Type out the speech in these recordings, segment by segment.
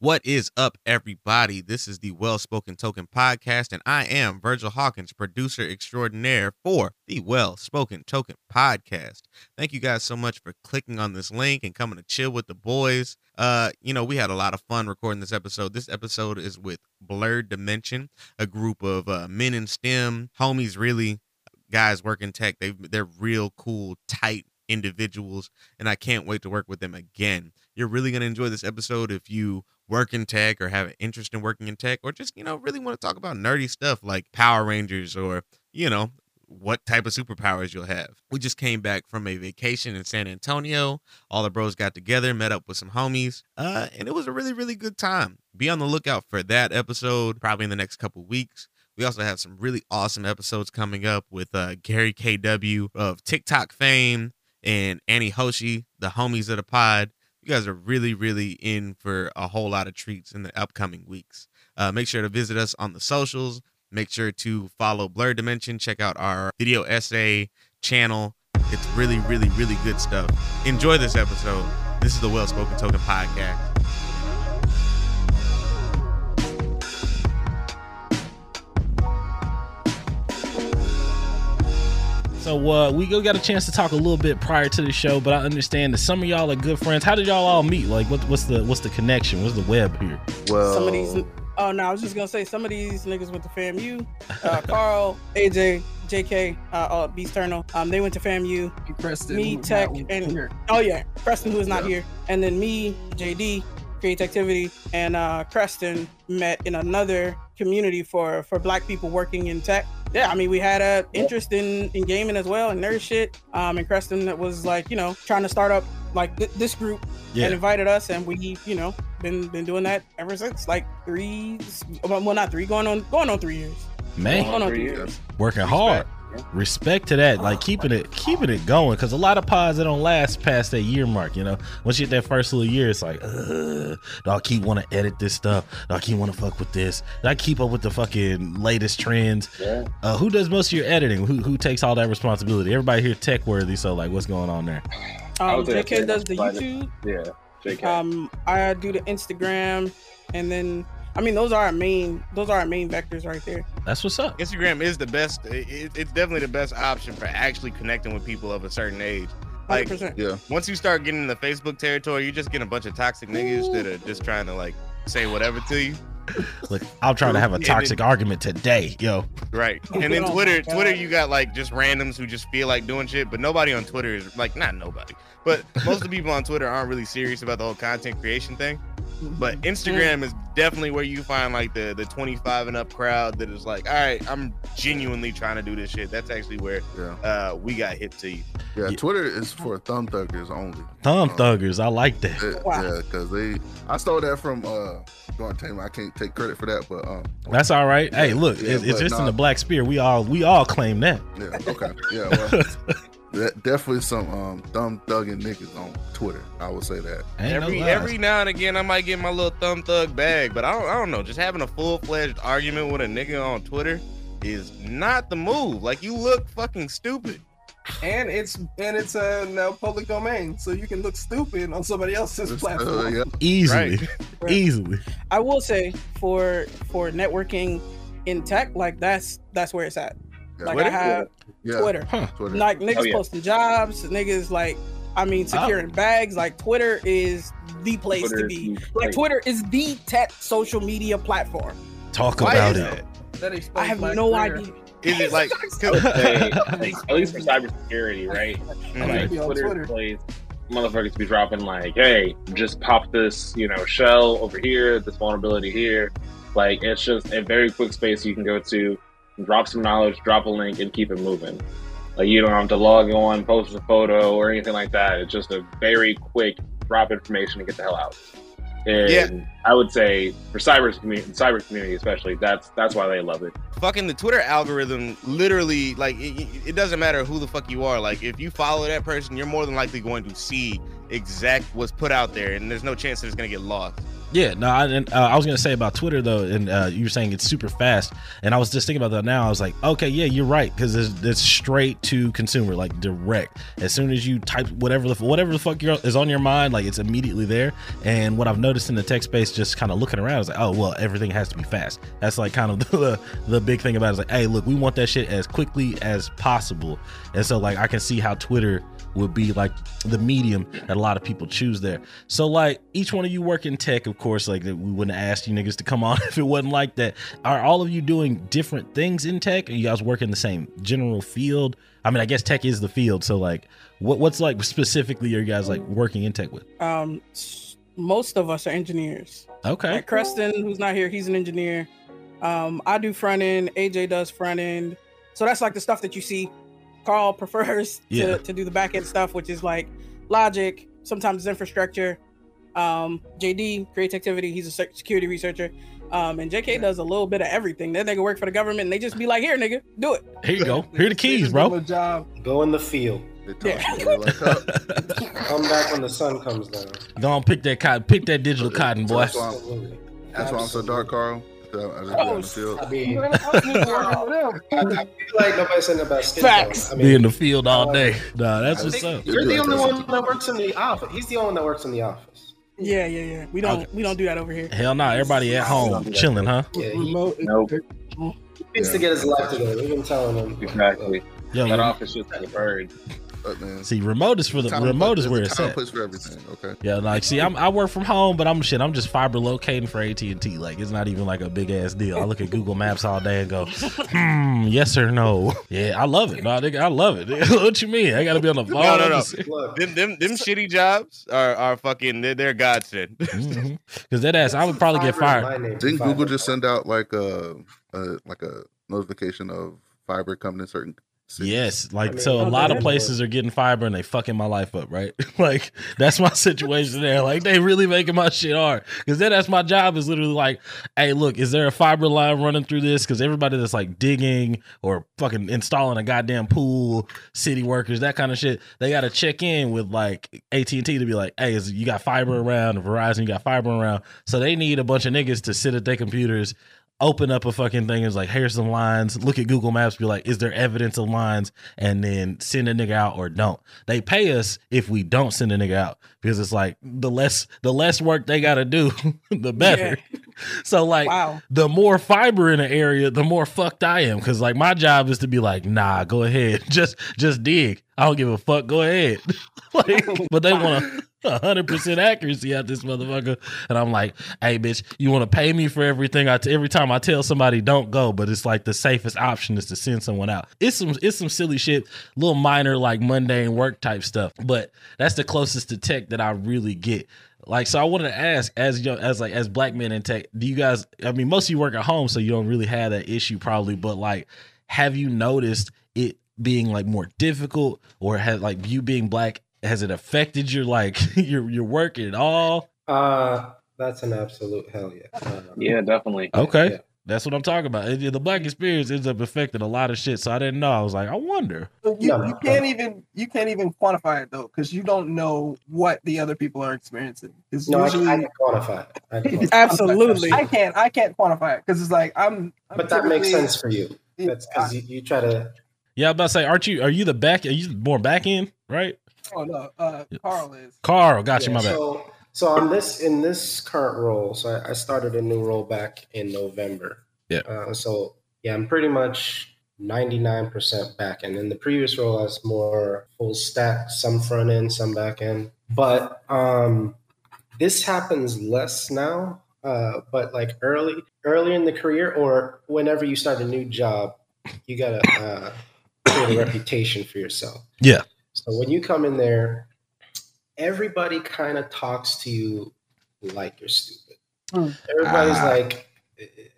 What is up, everybody? This is the Well-Spoken Token Podcast, and I am Virgil Hawkins, producer extraordinaire for the Well-Spoken Token Podcast. Thank you guys so much for clicking on this link and coming to chill with the boys. We had a lot of fun recording this episode. This episode is with Blerdimension, a group of men in STEM, homies really, guys working tech. They're real cool, tight individuals, and I can't wait to work with them again. You're really going to enjoy this episode if you work in tech or have an interest in working in tech, or just, really want to talk about nerdy stuff like Power Rangers or, what type of superpowers you'll have. We just came back from a vacation in San Antonio. All the bros got together, met up with some homies, and it was a really, really good time. Be on the lookout for that episode probably in the next couple weeks. We also have some really awesome episodes coming up with Gary KW of TikTok fame and Annie Hoshi, the homies of the pod. You guys are really, really in for a whole lot of treats in the upcoming weeks. Make sure to visit us on the socials. Make sure to follow Blerdimension. Check out our video essay channel. It's really, really, really good stuff. Enjoy this episode. This is the Well Spoken Token Podcast. So we got a chance to talk a little bit prior to the show, but I understand that some of y'all are good friends. How did y'all all meet? Like, what's the connection? What's the web here? Well, some of these. Oh no, I was just gonna say some of these niggas went to FAMU. Carl, AJ, JK, Beast Turner. They went to FAMU. Preston, me, Tech, and oh yeah, Preston who is not here, and then me, JD, Create Activity, and Preston met in another community for Black people working in tech. Yeah, I mean, we had an interest in gaming as well and nerd shit. And Creston that was like, trying to start up like this group and invited us, and we, been doing that ever since. Like going on 3 years. Man, going on 3 years. Working hard. Respect to that, like keeping it going, because a lot of pods that don't last past that year mark, once you get that first little year, it's like, I keep want to edit this stuff, I keep want to fuck with this, I keep up with the fucking latest trends. Who does most of your editing? Who takes all that responsibility? Everybody here tech worthy, so like, what's going on there? JK does the YouTube. JK. I do the Instagram, and then those are our main vectors right there. That's what's up. Instagram is the best. It's definitely the best option for actually connecting with people of a certain age. Like, 100%. Yeah. Once you start getting in the Facebook territory, you just get a bunch of toxic niggas that are just trying to like say whatever to you. Look, I'm trying to have a toxic argument today, yo. Right. And then Twitter, you got like just randoms who just feel like doing shit, but nobody on Twitter is like, not nobody, but most of the people on Twitter aren't really serious about the whole content creation thing. But Instagram is definitely where you find like the 25 and up crowd that is like, all right, I'm genuinely trying to do this shit. That's actually where we got hit to you. Yeah, Twitter is for thumb thuggers only. Thumb thuggers, I like that. Yeah, because I stole that from I can't take credit for that, but that's all right. Hey, look, it's just in the Black Spear. We all claim that. Yeah. Okay. Yeah. Well, definitely some thumb thugging niggas on Twitter. I would say that. Every now and again, I might get my little thumb thug bag, but I don't know. Just having a full fledged argument with a nigga on Twitter is not the move. Like, you look fucking stupid. And it's now public domain, so you can look stupid on somebody else's platform easily. Right. Easily. I will say for networking in tech, like that's where it's at. Yeah. Like Twitter? I have Twitter. Huh. Twitter, like niggas posting jobs, niggas like securing bags. Like Twitter is the place to be. Like Twitter is the tech social media platform. Talk about it. That I have no idea. Is it like, at least for cybersecurity, right? Like Twitter plays, motherfuckers be dropping like, hey, just pop this, shell over here, this vulnerability here. Like, it's just a very quick space you can go to, drop some knowledge, drop a link, and keep it moving. Like, you don't have to log on, post a photo, or anything like that. It's just a very quick drop information and get the hell out. And I would say for cyber community especially, that's why they love it. Fucking the Twitter algorithm, literally, like it doesn't matter who the fuck you are. Like, if you follow that person, you're more than likely going to see exact what's put out there, and there's no chance that it's gonna get lost. Yeah, no, I was going to say about Twitter, though, and you were saying it's super fast. And I was just thinking about that now. I was like, okay, yeah, you're right, because it's straight to consumer, like direct. As soon as you type whatever the fuck is on your mind, like it's immediately there. And what I've noticed in the tech space, just kind of looking around, is like, oh, well, everything has to be fast. That's like kind of the big thing about it, is like, hey, look, we want that shit as quickly as possible. And so like I can see how Twitter would be like the medium that a lot of people choose there. So like each one of you work in tech, of course, like we wouldn't ask you niggas to come on if it wasn't like that. Are all of you doing different things in tech? Are you guys working the same general field? I mean, I guess tech is the field. So like what's like specifically are you guys like working in tech with? Most of us are engineers. Okay. Like Creston, who's not here, he's an engineer. I do front end, AJ does front end. So that's like the stuff that you see. Carl prefers to do the back end stuff, which is like logic, sometimes infrastructure. JD, creates activity, he's a security researcher. And JK does a little bit of everything. That nigga work for the government and they just be like, here, nigga, do it. Here you go. Here are the keys, bro. Go in the field. Come back when the sun comes down. Go on, pick that cotton, pick that digital cotton, boy. That's why I'm so dark, Carl. I feel like nobody's saying about skin facts. I mean, be in the field all day. Nah, that's what's up. You're the only one that works in the office. He's the only one that works in the office. Yeah. We don't do that over here. Hell no, everybody at home chilling, huh? Yeah, he needs to get his life together. We've been telling him exactly. That office is like a bird. Man. See, remote is where it's at. Place for everything. Okay. Yeah, like see, I work from home, but I'm just fiber locating for AT&T. Like it's not even like a big ass deal. I look at Google Maps all day and go, yes or no. Yeah, I love it. No, nigga, I love it. What you mean? I gotta be on the phone. No. Them shitty jobs are fucking. They're godsend. Because that ass, I would probably get fired. Didn't Google just send out like a notification of fiber coming in certain? Yes, like so a lot of places are getting fiber and they fucking my life up, right? Like that's my situation there. Like they really making my shit hard, because then that's my job is literally like, hey, look, is there a fiber line running through this? Because everybody that's like digging or fucking installing a goddamn pool, city workers, that kind of shit, they got to check in with like AT&T to be like, hey, you got fiber around? Verizon, you got fiber around? So they need a bunch of niggas to sit at their computers, open up a fucking thing, is like, here's some lines, look at Google Maps, be like, is there evidence of lines, and then send a nigga out or don't. They pay us if we don't send a nigga out, because it's like the less work they gotta do, the better. Yeah. So like, wow, the more fiber in the area, the more fucked I am, because like my job is to be like, nah, go ahead, just dig, I don't give a fuck, go ahead. Like, but they want to 100% accuracy out this motherfucker, and I'm like, hey bitch, you want to pay me for everything? Every time I tell somebody don't go, but it's like the safest option is to send someone out. It's some silly shit, little minor like mundane work type stuff, but that's the closest to tech that I really get. Like, so I wanted to ask, as black men in tech, do you guys, I mean, most of you work at home, so you don't really have that issue probably, but like, have you noticed it being like more difficult, or has like you being black, has it affected your like your work at all? That's an absolute hell yeah. Yeah, definitely. Okay, yeah. That's what I'm talking about. The black experience ends up affecting a lot of shit. So I didn't know. I was like, I wonder. You can't even quantify it though, because you don't know what the other people are experiencing. I can't quantify it. Absolutely, I can't quantify it, because it's like I'm but that makes sense for you. That's because you try to. Yeah, I'm about to say, are you the back? Are you more back end, right? Oh no, Carl is. Carl, got you, my bad. So in this current role, so I started a new role back in November. Yeah. So yeah, I'm pretty much 99% back end. In the previous role, I was more full stack, some front end, some back end. But this happens less now. But like early in the career, or whenever you start a new job, you gotta create a reputation for yourself. Yeah. So when you come in there, everybody kind of talks to you like you're stupid. Everybody's like,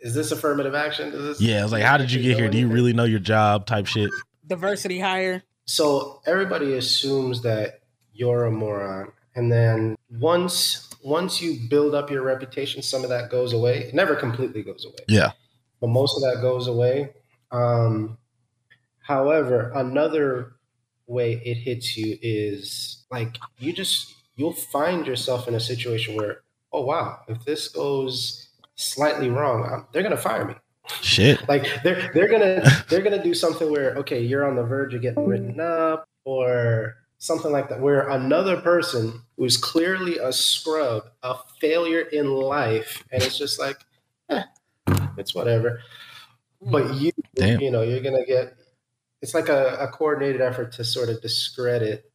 is this affirmative action? Yeah, it's like, how did you get here? Do you really know your job type shit? Diversity hire. So everybody assumes that you're a moron. And then once you build up your reputation, some of that goes away. It never completely goes away. Yeah. But most of that goes away. However, another way it hits you is like you'll find yourself in a situation where oh, wow, if this goes slightly wrong, they're going to fire me. Shit. Like they're going to do something where, okay, you're on the verge of getting written up or something like that, where another person who's clearly a scrub, a failure in life, and it's just like, it's whatever. But you know, you're going to get, it's like a coordinated effort to sort of discredit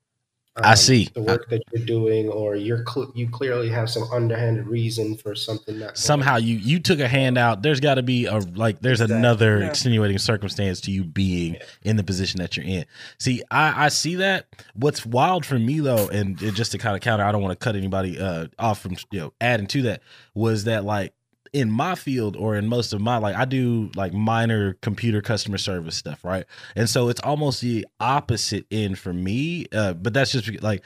I see the work that you're doing, or you clearly have some underhanded reason for something that somehow you took a hand out. There's got to be another extenuating circumstance to you being in the position that you're in. See, I see that. What's wild for me though, and just to kind of counter, I don't want to cut anybody off from adding to that, was that like in my field or in most of my, like I do like minor computer customer service stuff, right? And so it's almost the opposite end for me. But that's just like,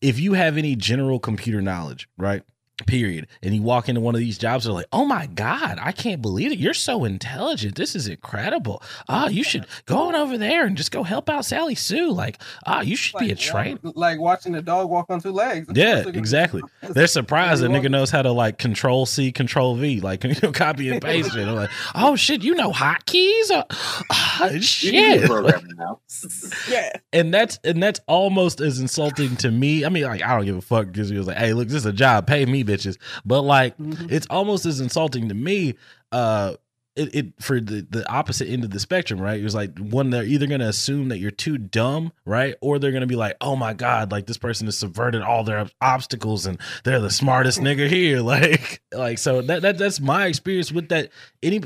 if you have any general computer knowledge, right? Period. And you walk into one of these jobs, they're like, oh my God, I can't believe it. You're so intelligent. This is incredible. Oh, you should go on over there and just go help out Sally Sue. Like, you should be a trainer. Like watching a dog walk on two legs. Yeah, exactly. They're surprised that nigga knows how to like control C, control V, like copy and paste it. I'm like, oh shit, you know hotkeys? Oh, shit. Yeah. And that's almost as insulting to me. I mean, like, I don't give a fuck because he was like, hey, look, this is a job. Pay me, bitches. But like it's almost as insulting to me for the opposite end of the spectrum, right? It was like, one, they're either going to assume that you're too dumb, right? Or they're going to be like, oh my God, like this person has subverted all their obstacles and they're the smartest nigga here. Like, so that's my experience with that.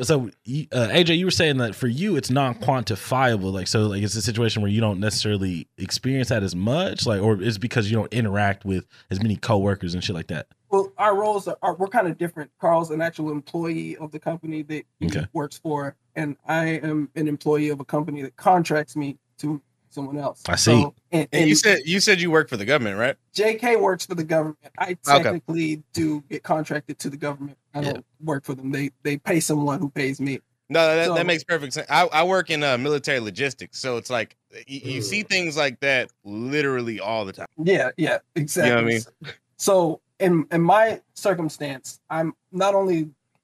So AJ, you were saying that for you, it's non-quantifiable. Like, so like, it's a situation where you don't necessarily experience that as much, like, or it's because you don't interact with as many coworkers and shit like that. Well, our roles we're kind of different. Carl's an actual employee of the company that he works for, and I am an employee of a company that contracts me to someone else. I see. So, and you said you work for the government, right? JK works for the government. I technically do get contracted to the government. I don't work for them. They pay someone who pays me. No, that makes perfect sense. I work in military logistics, so it's like you see things like that literally all the time. Yeah, exactly. You know what I mean? So in my circumstance, I'm not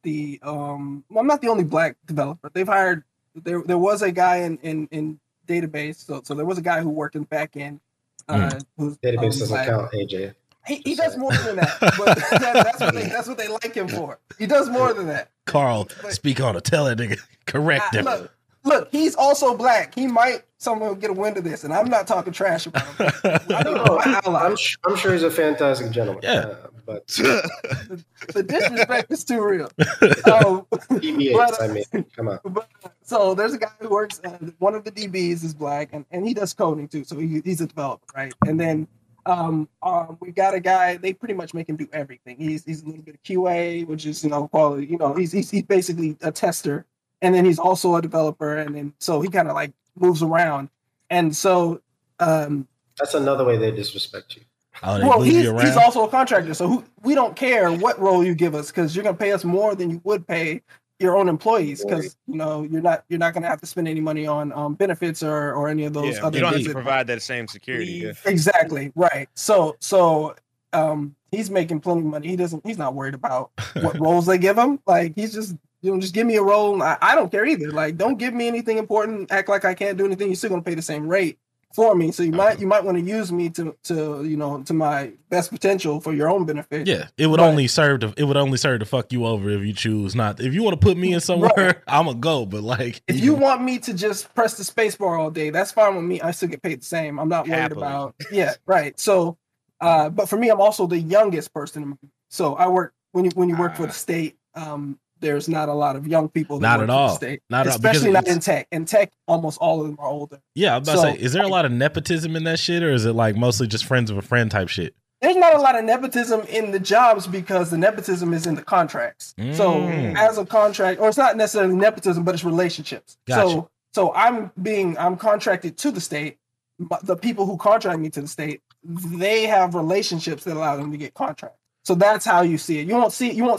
the only black developer. They've hired, there was a guy in database. So there was a guy who worked in the back end. Who's database doesn't count, AJ. He does more than that. But that's what they like him for. He does more than that. Carl, speak on it. Tell that nigga. Correct him. Look, he's also black. He might somehow get a wind of this, and I'm not talking trash about him. I'm sure he's a fantastic gentleman. Yeah, but the disrespect is too real. DBAs, I mean, come on. But, so there's a guy who works. One of the DBs is black, and he does coding too. So he's a developer, right? And then we've got a guy. They pretty much make him do everything. He's a little bit of QA, which is quality. He's basically a tester. And then he's also a developer, and then so he kind of like moves around, and so that's another way they disrespect you. He's also a contractor, so we don't care what role you give us because you're gonna pay us more than you would pay your own employees because you're not gonna have to spend any money on benefits or any of those other. You don't have to provide that same security. Exactly right. So he's making plenty of money. He's not worried about what roles they give him. Like he's just. Just give me a role. I don't care either. Like, don't give me anything important. Act like I can't do anything. You're still gonna pay the same rate for me. So you might want to use me to my best potential for your own benefit. Yeah, it would only serve to fuck you over if you choose not. If you want to put me in somewhere, right. I'm gonna go. But like, if you want me to just press the space bar all day, that's fine with me. I still get paid the same. I'm not worried about. Yeah, right. So, but for me, I'm also the youngest person. So I work when you work for the state. There's not a lot of young people. Not at all. Not especially not in tech. In tech, almost all of them are older. Yeah, I was about to say, is there a lot of nepotism in that shit, or is it like mostly just friends of a friend type shit? There's not a lot of nepotism in the jobs because the nepotism is in the contracts. So as a contract, or it's not necessarily nepotism, but it's relationships. Gotcha. So I'm contracted to the state. But the people who contract me to the state, they have relationships that allow them to get contracts. So that's how you see it. You won't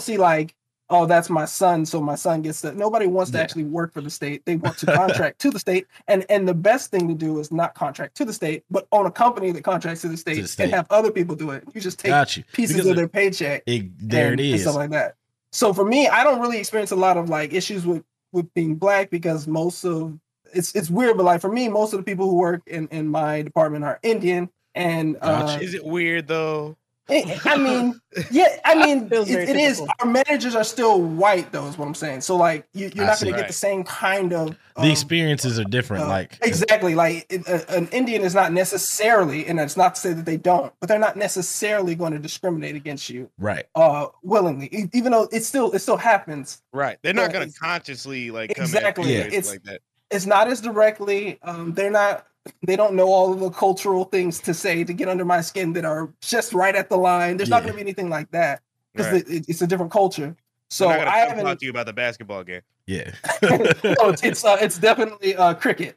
see like. oh, that's my son, so my son gets that. Nobody wants to actually work for the state. They want to contract to the state. And the best thing to do is not contract to the state, but own a company that contracts to the state, and have other people do it. You just take pieces of their paycheck. And stuff like that. So for me, I don't really experience a lot of like issues with being black, because most of it's weird, but like for me, most of the people who work in my department are Indian. And is it weird though? I mean, it is. Our managers are still white, though, is what I'm saying. So, like, you're not going to get the same kind of the experiences are different. Like an Indian is not necessarily, and it's not to say that they don't, but they're not necessarily going to discriminate against you, right? Willingly, even though it still happens, right? They're not going to consciously come at you like that. It's not as directly. They're not. They don't know all of the cultural things to say to get under my skin that are just right at the line. There's not going to be anything like that because it's a different culture. So I haven't talked to you about the basketball game. Yeah, no, it's definitely cricket.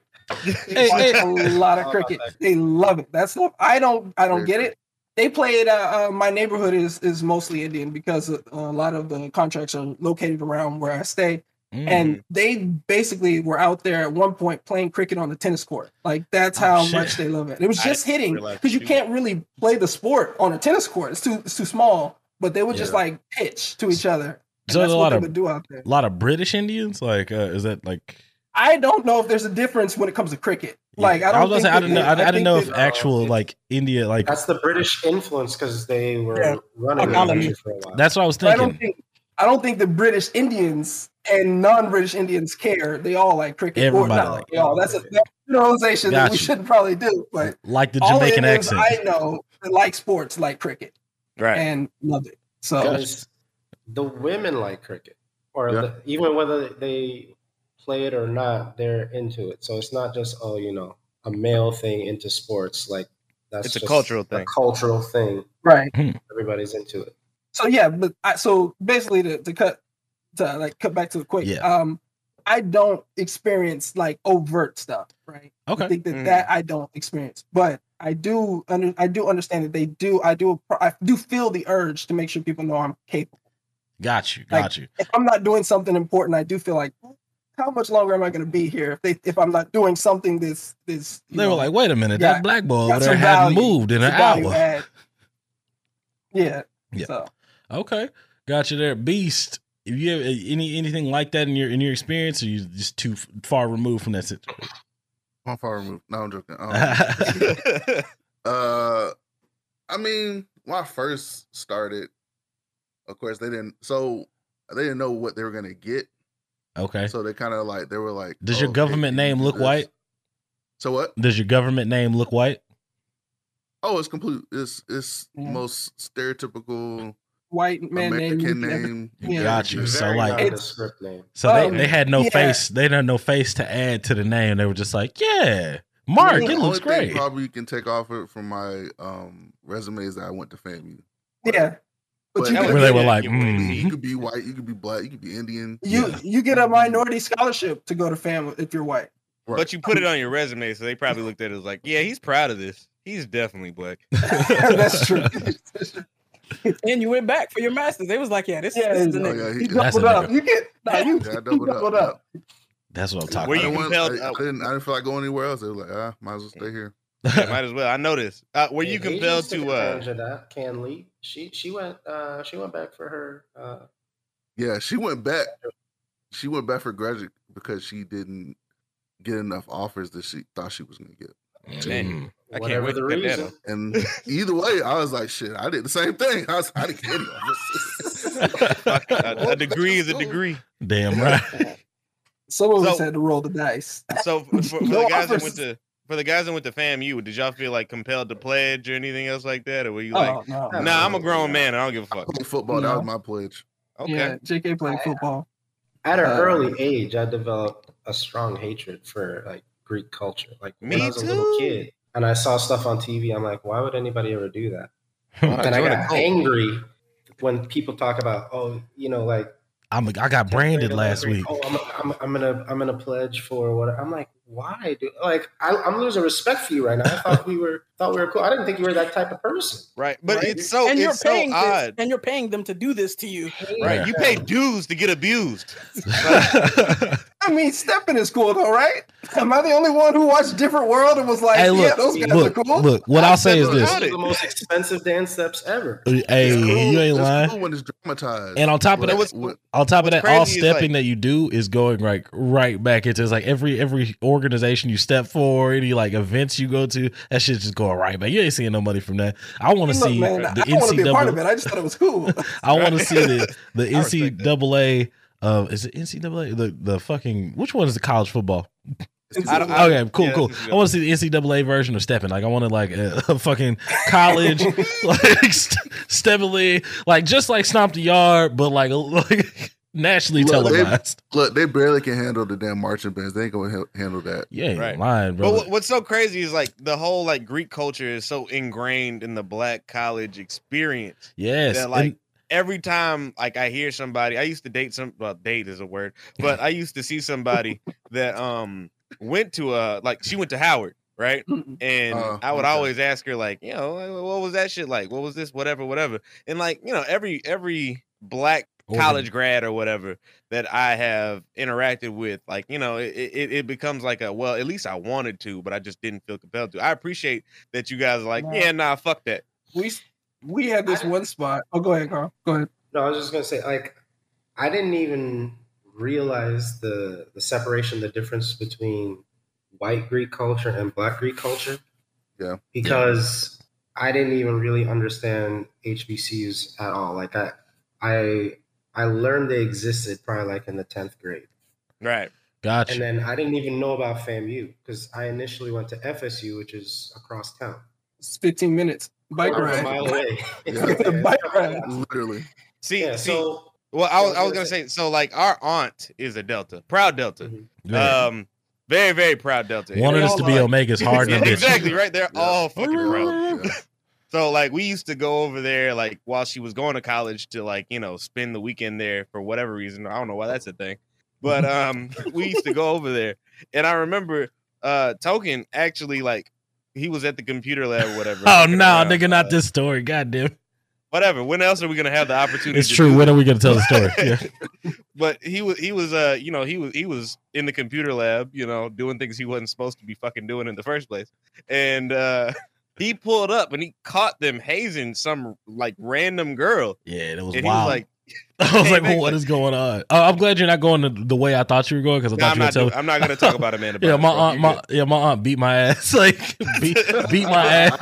They watch a lot of cricket. They love it. That stuff I don't get it. They played. My neighborhood is mostly Indian because a lot of the contracts are located around where I stay. And they basically were out there at one point playing cricket on the tennis court. Like, that's how much they love it. It was just hitting, because you can't really play the sport on a tennis court. It's too small. But they would just like pitch to each other. So that's what they would do out there. A lot of British Indians. Like, is that like? I don't know if there's a difference when it comes to cricket. Yeah. Like, I don't know if actual like India, like that's the British influence because they were running for a while. That's what I was thinking. I don't think the British Indians and non-British Indians care. They all like cricket. That's a generalization that we shouldn't probably do. But like the Jamaican accent, I know they like sports, like cricket, right, and love it. So the women like cricket, or even whether they play it or not, they're into it. So it's not just a male thing into sports. Like that's just a cultural thing. Right? Everybody's into it. So basically to cut back to the quick. Yeah. I don't experience like overt stuff, right? Okay. I think that I don't experience, but I do understand that they do. I do feel the urge to make sure people know I'm capable. Got you. If I'm not doing something important, I do feel like, how much longer am I going to be here if I'm not doing something this? They were like, wait a minute, that black boy over there hadn't moved in an hour. Yeah. So. Okay, got you there, Beast. If you have anything like that in your experience, or you just too far removed from that situation? I'm far removed. No, I'm joking. I mean, when I first started, of course they didn't know what they were gonna get. Okay, so they were like, does your government name look white? So what? Does your government name look white? Oh, it's complete. It's most stereotypical. White man American name. Yeah. Got you. So like, they had no face. They didn't have no face to add to the name. They were just like, Mark, it looks great. Probably you can take off it from my resume is that I went to FAMU. Yeah, you could be white, you could be black, you could be Indian. You get a minority scholarship to go to FAMU if you're white. Right. But you put it on your resume, so they probably looked at it as like, yeah, he's proud of this. He's definitely black. That's true. And you went back for your master's. They was like, this is the nigga. He doubled up. He doubled up. That's what I'm talking about. I didn't feel like going anywhere else. They were like, might as well stay here. Yeah, might as well. I know this. Were you compelled to Can Lee? She went back for her She went back for graduate because she didn't get enough offers that she thought she was gonna get. Man, I can't wait to get that. And either way, I was like, "Shit, I did the same thing." I didn't get it. A degree is a degree. Damn right. Some of us had to roll the dice. So for the guys that went to FAMU, did y'all feel like compelled to pledge or anything else like that, or were you like, "Nah, I'm a grown man. I don't give a fuck." I played football. That was my pledge. Okay. Yeah, JK played football. At an early age, I developed a strong hatred for Greek culture. When I was a little kid and I saw stuff on TV, I'm like, why would anybody ever do that? And I got angry when people talk about, I got branded last week. I'm gonna pledge for what I'm like. Why do I'm losing respect for you right now? I thought we were cool. I didn't think you were that type of person. Right, but right? it's so odd. And you're paying them to do this to you. Right, you pay dues to get abused. Right? I mean, Stephen is cool though, right? Am I the only one who watched Different World and was like, hey, look, yeah, those guys are cool? Look, what I'll say is this: is the most expensive dance steps ever. Hey, cool. You ain't lying. Cool when it's dramatized. And on top of that, all stepping that you do is going right back into it's like every organization you step for, any like events you go to, that shit's just going right back. You ain't seeing no money from that. I want to see the NCAA. I just thought it was cool. I want to see the NCAA. Is it NCAA? The fucking, which one is the college football? I don't know. Okay, cool. I want to see the NCAA version of Steppin'. Like, I wanted like a fucking college like Steppin' League, like just like Stomp the Yard, but like nationally televised. They barely can handle the damn marching bands. They ain't gonna handle that. Yeah, right. Lying, bro. But what's so crazy is like the whole like Greek culture is so ingrained in the black college experience. Yes, that like. Every time, like I hear somebody, I used to date date is a word, but I used to see somebody that went to she went to Howard, right? And I would always ask her, like, you know, what was that shit like? What was this? Whatever. And like, you know, every black college grad or whatever that I have interacted with, like, you know, it becomes like a, well, at least I wanted to, but I just didn't feel compelled to. I appreciate that you guys are like, yeah, nah, fuck that. We had this one spot. Oh, go ahead, Carl. Go ahead. No, I was just going to say, like, I didn't even realize the separation, the difference between white Greek culture and black Greek culture. Yeah. Because I didn't even really understand HBCUs at all. Like, I learned they existed probably, like, in the 10th grade. Right. Gotcha. And then I didn't even know about FAMU because I initially went to FSU, which is across town. It's 15 minutes. Bike ride. Bike ride. Literally. I was going to say, so like our aunt is a Delta, proud Delta. Mm-hmm. Very, very proud Delta. Wanted us to be like, Omega's hard. Yeah, exactly. Right. They're all fucking proud. Yeah. So like we used to go over there, like while she was going to college to like, you know, spend the weekend there for whatever reason. I don't know why that's a thing, but we used to go over there. And I remember Token actually like, he was at the computer lab or whatever. Oh, no, nigga, not this story. Goddamn. Whatever. When else are we going to have the opportunity? It's true. When are we going to tell the story? Yeah. But he was in the computer lab, you know, doing things he wasn't supposed to be fucking doing in the first place. And he pulled up and he caught them hazing some like random girl. Yeah, that was wild. He was like, I was like, well, what is going on? I'm glad you're not going the way I thought you were going because I'm not going to talk about Amanda. Yeah, my aunt beat my ass, like beat my ass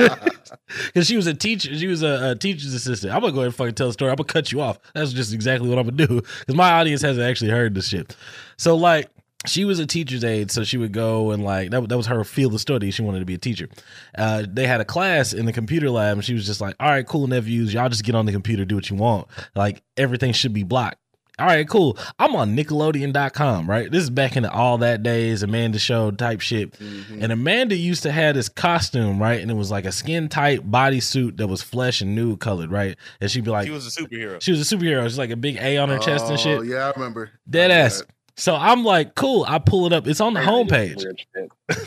because she was a teacher. She was a teacher's assistant. I'm gonna go ahead and fucking tell the story. I'm gonna cut you off. That's just exactly what I'm gonna do because my audience hasn't actually heard this shit. So like, she was a teacher's aide, so she would go and like that was her field of study. She wanted to be a teacher. They had a class in the computer lab, and she was just like, "All right, cool, nephews, y'all just get on the computer, do what you want. Like everything should be blocked." All right, cool. I'm on Nickelodeon.com, right? This is back in the All That Days, Amanda Show type shit. Mm-hmm. And Amanda used to have this costume, right? And it was like a skin-tight bodysuit that was flesh and nude colored, right? And she'd be like... She was a superhero. She's like a big A on her chest and shit. Oh, yeah, I remember. Deadass. So I'm like, cool. I pull it up. It's on the homepage.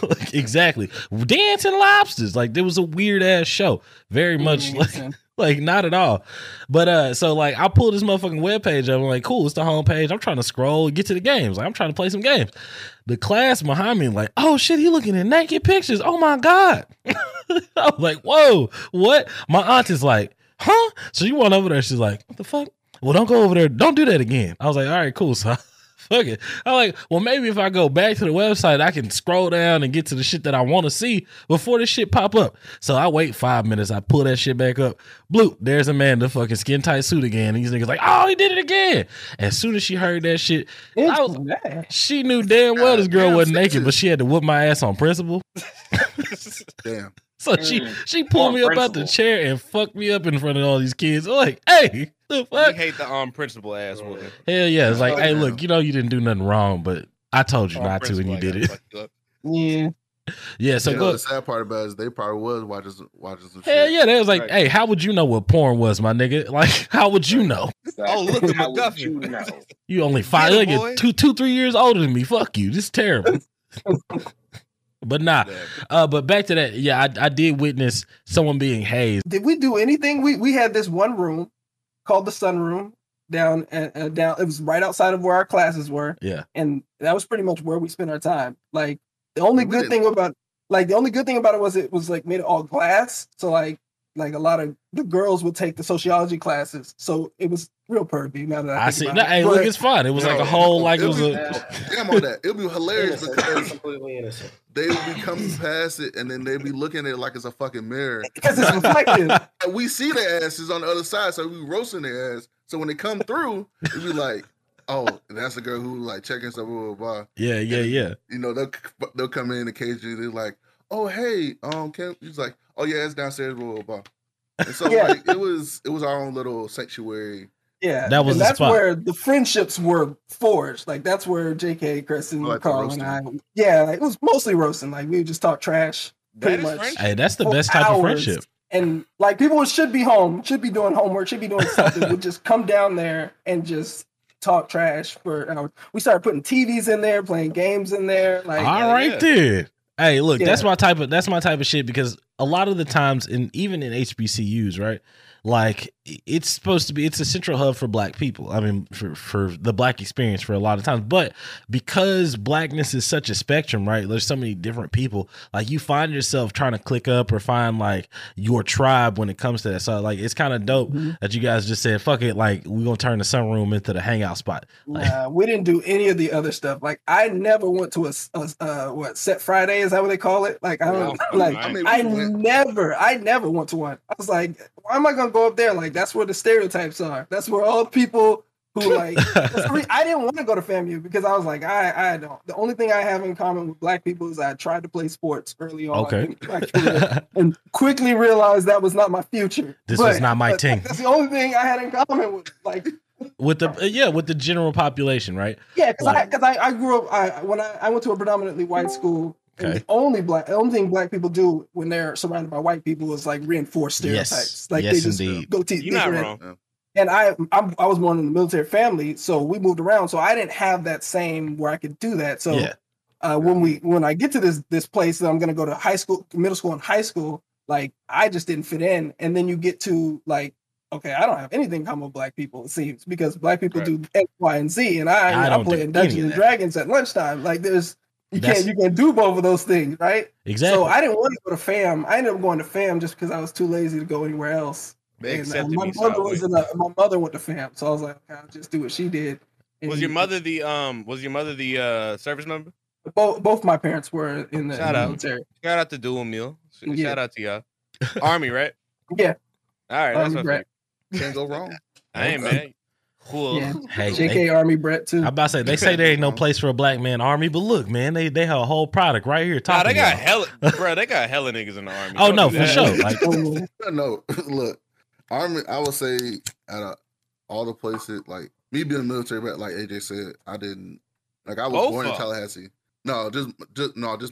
Like, exactly. Dancing Lobsters. Like there was a weird ass show. Very much like not at all. But so like I pull this motherfucking webpage up. I'm like, cool, it's the homepage. I'm trying to scroll, get to the games. Like I'm trying to play some games. The class behind me, like, oh shit, he looking at naked pictures. Oh my God. I'm like, whoa, what? My aunt is like, huh? So you went over there. She's like, what the fuck? Well, don't go over there. Don't do that again. I was like, all right, cool. So fuck it. I'm like, well, maybe if I go back to the website, I can scroll down and get to the shit that I want to see before this shit pop up. So I wait 5 minutes. I pull that shit back up. Bloop, there's Amanda fucking skin tight suit again. And these niggas like, oh, he did it again. As soon as she heard that shit, she knew damn well this girl wasn't naked, but she had to whoop my ass on principle. Damn. So she pulled me up out the chair and fucked me up in front of all these kids. I'm like, hey, the fuck? We hate the principal ass woman. Hell yeah. It's like, hey, look, you know you didn't do nothing wrong, but I told you not to and you did it. Yeah. Yeah, so you know, the sad part about it is they probably was watching some shit. Yeah, they was like, hey, how would you know what porn was, my nigga? Like, how would you know? Exactly. Oh, look at McGuffin. You know? You only 3 years older than me. Fuck you. This is terrible. But nah. But back to that, yeah, I did witness someone being hazed. Did we do anything? We had this one room called the sunroom down. It was right outside of where our classes were. Yeah. And that was pretty much where we spent our time. Like, the only good thing about it was like made it all glass. So like a lot of the girls would take the sociology classes. So it was real pervy. Now that I see. No, hey, look, it's fun. It was like a whole damn on that. It'll be hilarious because completely innocent. They would be coming past it and then they'd be looking at it like it's a fucking mirror. Because it's reflective. We see their asses on the other side, so we roasting their ass. So when they come through, it'd be like, oh, and that's the girl who like checking stuff. Blah, blah, blah. Yeah, yeah, yeah. You know, they'll come in occasionally. They're like, oh hey, Kim. He's like, oh yeah, it's downstairs. Blah, blah, blah. And so yeah. Like it was our own little sanctuary. Yeah, that was and that's spot. Where the friendships were forged. Like that's where J.K., Chris, and Carl and I. Yeah, like it was mostly roasting. Like we would just talk trash pretty much. Friendship. Hey, that's the best type of friendship. And like people should be home, should be doing homework, should be doing something. Would just come down there and just talk trash for hours. We started putting TVs in there, playing games in there. Like, all right, yeah. Dude. Hey, look, yeah. that's my type of shit because a lot of the times, even in HBCUs, right? Like it's a central hub for Black people. I mean, for the Black experience for a lot of times, but because Blackness is such a spectrum, right? There's so many different people. Like you find yourself trying to click up or find like your tribe when it comes to that. So like it's kind of dope that you guys just said, "Fuck it!" Like we're gonna turn the sunroom into the hangout spot. Like, nah, we didn't do any of the other stuff. Like I never went to a Set Friday. Is that what they call it? Like I don't I never went to one. I was like, why am I gonna go up there? Like that's where the stereotypes are. That's where all people who like. I didn't want to go to FAMU because I was like, I don't. The only thing I have in common with Black people is I tried to play sports early on, and quickly realized that was not my future. This was not my thing. That's the only thing I had in common with the general population, right? Yeah, because I grew up when I went to a predominantly white school. Okay. And the only thing Black people do when they're surrounded by white people is like reinforce stereotypes. Yes. Like they just go teach. You're not wrong. And I was born in a military family, so we moved around. So I didn't have that same where I could do that. So when I get to this place that I'm going to go to high school, middle school, and high school, like I just didn't fit in. And then you get to like, okay, I don't have anything in common with Black people, it seems, because Black people do X, Y, and Z, and I play in Dungeons and Dragons at lunchtime. Like there's. You can't do both of those things, right? Exactly. So I didn't want to go to FAM. I ended up going to FAM just because I was too lazy to go anywhere else. My mother went to FAM, so I was like, I'll just do what she did. And was your mother the service member? Both my parents were in the military. Shout out to Dual Meal. Shout out to y'all. Army, right? Yeah. All right, Army, that's what can't go wrong. I ain't mad. Cool. Yeah. Hey, JK Army Brett too. I'm about to say they say there ain't no place for a Black man Army, but look, man, they have a whole product right here. They got hella, bro. They got hella niggas in the Army. Oh no, for sure. Like, no, look, Army. I would say out of all the places, like me being a military vet, like AJ said, I was born in Tallahassee. No, just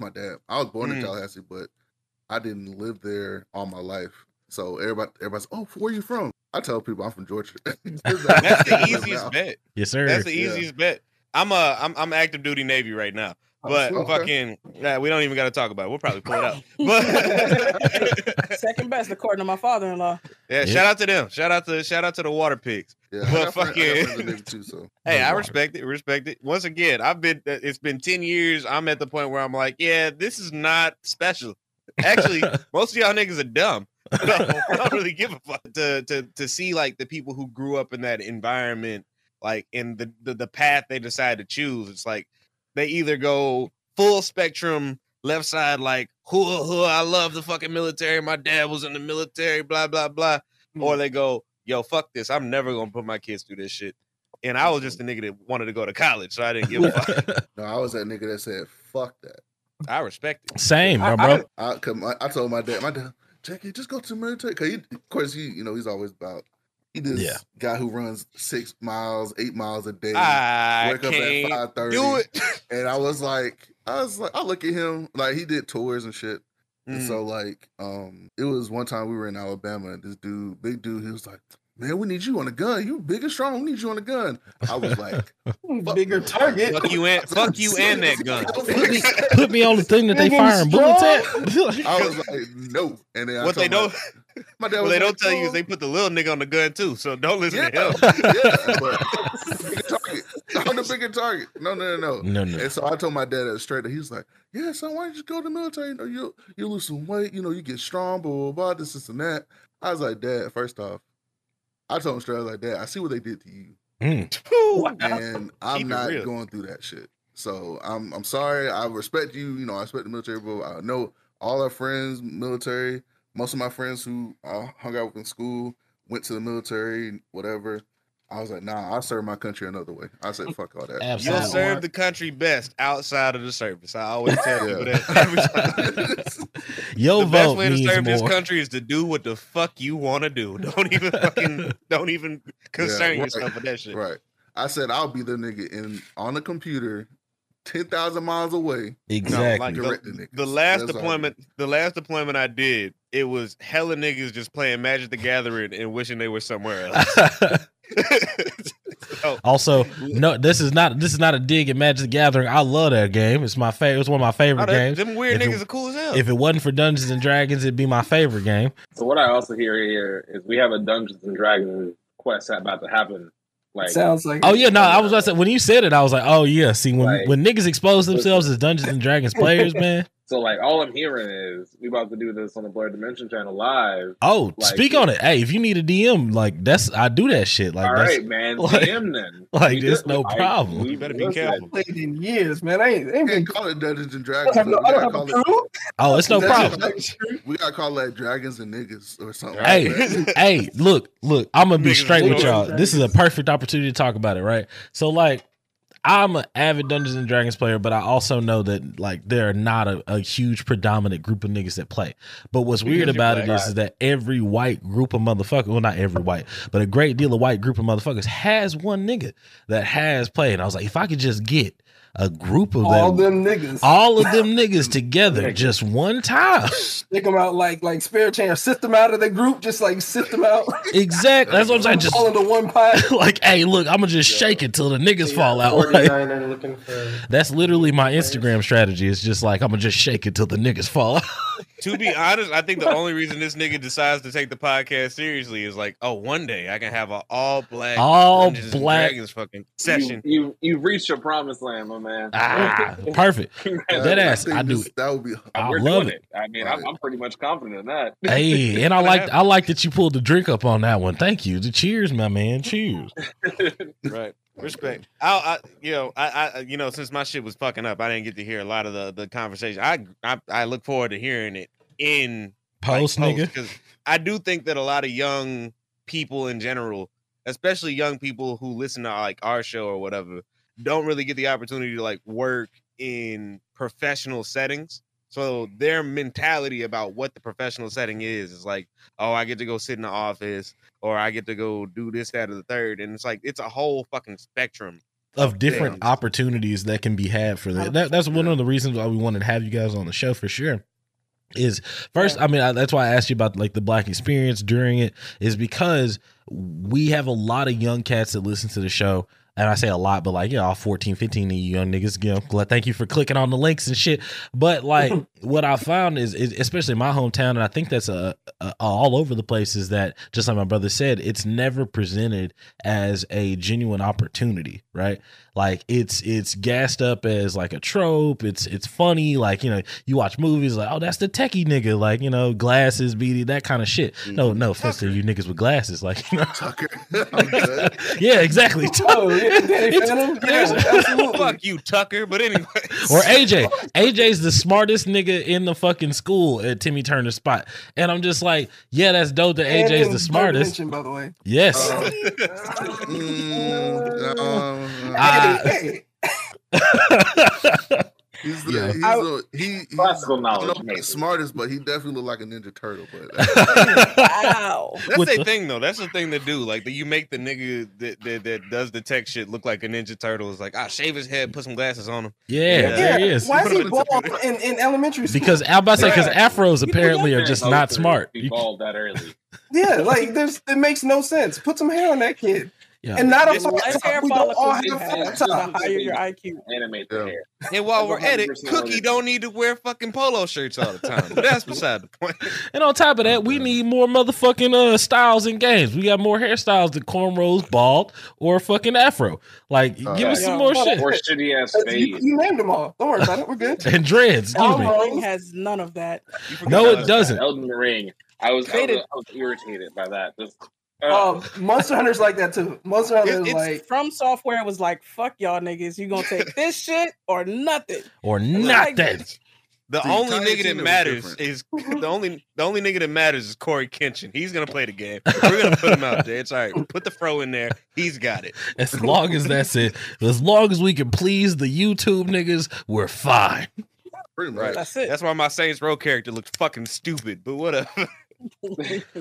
my dad. I was born in Tallahassee, but I didn't live there all my life. So everybody's, oh, where you from? I tell people I'm from Georgia. That's the easiest bet. Yes, sir. That's the easiest bet. I'm active duty Navy right now, but we don't even got to talk about it. We'll probably pull it out. But second best according to my father-in-law. Yeah, shout out to them. Shout out to the water pigs. Yeah, but hey, I respect it. Once again, it's been 10 years. I'm at the point where I'm like, yeah, this is not special. Actually, most of y'all niggas are dumb. I don't really give a fuck to see like the people who grew up in that environment, like in the path they decide to choose. It's like they either go full spectrum left side, like I love the fucking military. My dad was in the military, blah blah blah, or they go, yo, fuck this. I'm never gonna put my kids through this shit. And I was just a nigga that wanted to go to college, so I didn't give a fuck. No, I was that nigga that said fuck that. I respect it. Same, bro. I told my dad. Jackie, just go to the military. Cause he's always about guy who runs 6 miles, 8 miles a day. I wake up at 5:30. Do it. And I was like, I was like, I look at him, like he did tours and shit. And so like, it was one time we were in Alabama and this dude, big dude, he was like, man, we need you on a gun. You big and strong. We need you on a gun. I was like, bigger target. Fuck you and that gun. Put me on the thing that they firing bullets at. I was like, no. And then what they don't tell you is they put the little nigga on the gun too. So don't listen to him. Yeah, but bigger target. I'm the bigger target. No. And so I told my dad straight up. He was like, yeah, son, why don't you go to the military? You know, you lose some weight. You know, you get strong. Blah blah blah. This and that. I was like, Dad, first off, I told him straight like that. I see what they did to you, and I'm not going through that shit. So I'm sorry. I respect you. You know, I respect the military, but I know all our friends military. Most of my friends who I hung out with in school went to the military, whatever. I was like, nah, I'll serve my country another way. I said, fuck all that. Absolutely. You'll serve the country best outside of the service. I always tell people that. The best way to serve this country is to do what the fuck you want to do. Don't even concern yourself with that shit. Right. I said, I'll be the nigga on the computer 10,000 miles away. Exactly. No, like the last deployment I did, it was hella niggas just playing Magic the Gathering and wishing they were somewhere else. Also, no, this is not a dig at Magic the Gathering. I love that game. It's my favorite. It's one of my favorite games. Them weird niggas are cool as hell. If it wasn't for Dungeons and Dragons, it'd be my favorite game. So what I also hear here is we have a Dungeons and Dragons quest about to happen. Like, sounds like I was about to say, when you said it, I was like, oh yeah. See, when niggas expose themselves as Dungeons and Dragons players, man. So like, all I'm hearing is we about to do this on the Blerdimension channel live. Oh, like, speak on it. Hey, if you need a DM, like that's, I do that shit. Like, all right, man, like, DM then. Like, there's no problem. You better be careful. Played in years, man. I ain't been calling Dungeons and Dragons. Oh, it's no problem. We gotta call that Dragons and Niggas or something. Hey, hey, look, I'm gonna be straight with y'all. This is a perfect opportunity to talk about it, right? So like, I'm an avid Dungeons and Dragons player, but I also know that like there are not a huge predominant group of niggas that play. But what's weird about it is that every white group of motherfuckers, well, not every white, but a great deal of white group of motherfuckers has one nigga that has played. And I was like, if I could just get a group of all of them niggas together just one time. Stick them out like spare change. Sift them out of the group. Just like sift them out. Exactly. That's what I'm saying. Just all into one pot. Like, hey, look, I'm gonna just shake it till the niggas fall out. Like, that's literally my Instagram strategy. It's just like, I'm gonna just shake it till the niggas fall out. To be honest, I think the only reason this nigga decides to take the podcast seriously is like, oh, one day I can have an all black Dragons fucking session. You reached your promised land, my man. Ah, perfect. That ass, I do. That would be. I love it. I mean, right. I'm pretty much confident in that. Hey, and I like that you pulled the drink up on that one. Thank you. Cheers, my man. Cheers. Right. Respect. I since my shit was fucking up, I didn't get to hear a lot of the conversation. I look forward to hearing it in post, like, nigga, because I do think that a lot of young people in general, especially young people who listen to like our show or whatever, don't really get the opportunity to like work in professional settings. So their mentality about what the professional setting is like, oh, I get to go sit in the office or I get to go do this, that, or the third. And it's like, it's a whole fucking spectrum of different opportunities that can be had for that. That's one of the reasons why we wanted to have you guys on the show for sure. Is first, I mean, that's why I asked you about like the black experience during it, is because we have a lot of young cats that listen to the show. And I say a lot, but like, all 14, 15 of you young niggas, you know, thank you for clicking on the links and shit. But like, what I found is, especially in my hometown, and I think that's all over the place, is that, just like my brother said, it's never presented as a genuine opportunity, right? Like, it's gassed up as like a trope. It's funny. Like, you know, you watch movies like, oh, that's the techie nigga. Like, you know, glasses, beady, that kind of shit. No offense to you niggas with glasses. Like, you know. Tucker. Yeah, exactly. Oh, yeah, fuck you, Tucker. But anyway. Or AJ. AJ's the smartest nigga in the fucking school at Timmy Turner's spot. And I'm just like, yeah, that's dope that AJ's the smartest. By the way. Yes. He's classical knowledge. Not the smartest, but he definitely looked like a Ninja Turtle. But wow, that's the thing though. That's the thing to do. Like, you make the nigga that does the tech shit look like a Ninja Turtle. It's like, shave his head, put some glasses on him. Yeah, there he is. Why is he bald in elementary school? Because I was about to say, because afros apparently are just not smart. Be bald that early. Yeah, like it makes no sense. Put some hair on that kid. Yeah. And not only we don't all have to higher your IQ. Animate the hair. And while we're at it, Cookie don't need to wear fucking polo shirts all the time. But that's beside the point. And on top of that, we need more motherfucking styles and games. We got more hairstyles than cornrows, bald, or fucking afro. Like, give us some more shit. Or shitty ass fades. You named them all. Don't worry about it. We're good. And dreads. Elden Ring has none of that. No, it doesn't. Elden Ring. I was irritated by that. Monster Hunter's like that too. Monster Hunter's like From Software was like, fuck y'all niggas, you gonna take this shit or nothing. Or nothing. Like, the only nigga that matters is Corey Kenshin. He's gonna play the game. We're gonna put him out there. It's all right. Put the fro in there. He's got it. As long as that's it. As long as we can please the YouTube niggas, we're fine. Pretty much. Right. That's it. That's why my Saints Row character looked fucking stupid. But whatever.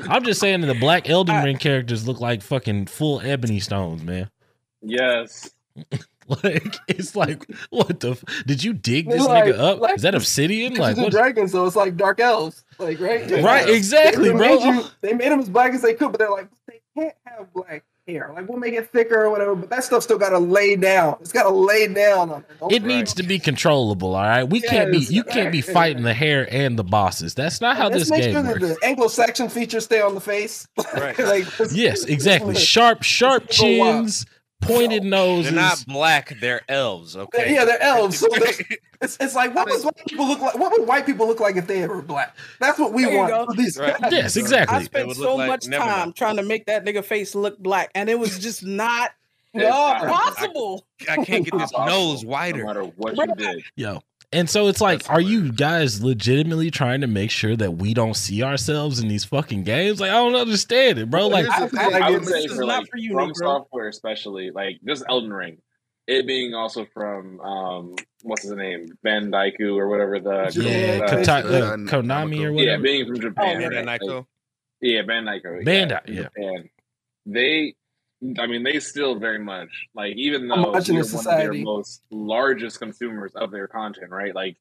I'm just saying that the black Elden Ring characters look like fucking full ebony stones, man. Yes. Like, it's like, what the? Did you dig this nigga up? Is that obsidian? Like, what? Dragons, so it's like dark elves, like right, exactly, bro. They made them as black as they could, but they're like, they can't have black hair. Like, we'll make it thicker or whatever, but that stuff still got to lay down. It's got to lay down on it. It needs to be controllable, all right? You can't be fighting the hair and the bosses. That's not how this game works. The Anglo-Saxon features stay on the face. Right. Yes, exactly. Sharp chins, pointed noses. They're not black, they're elves, okay? They're elves. So it's like, what would white people look like? What would white people look like if they were black? That's what we want. Right. Yes, exactly. I spent so much time trying to make that nigga face look black, and it was just not possible. I can't get this nose wider. No matter what you did. Yo. And so it's like, are you guys legitimately trying to make sure that we don't see ourselves in these fucking games? Like, I don't understand it, bro. Like, I would say for not for you, From Software, especially like this Elden Ring, it being also from what's his name, Bandai or whatever Konami or whatever. Yeah, being from Japan, Bandai Namco. And they still very much, like, even though they're one of their most largest consumers of their content, right? Like,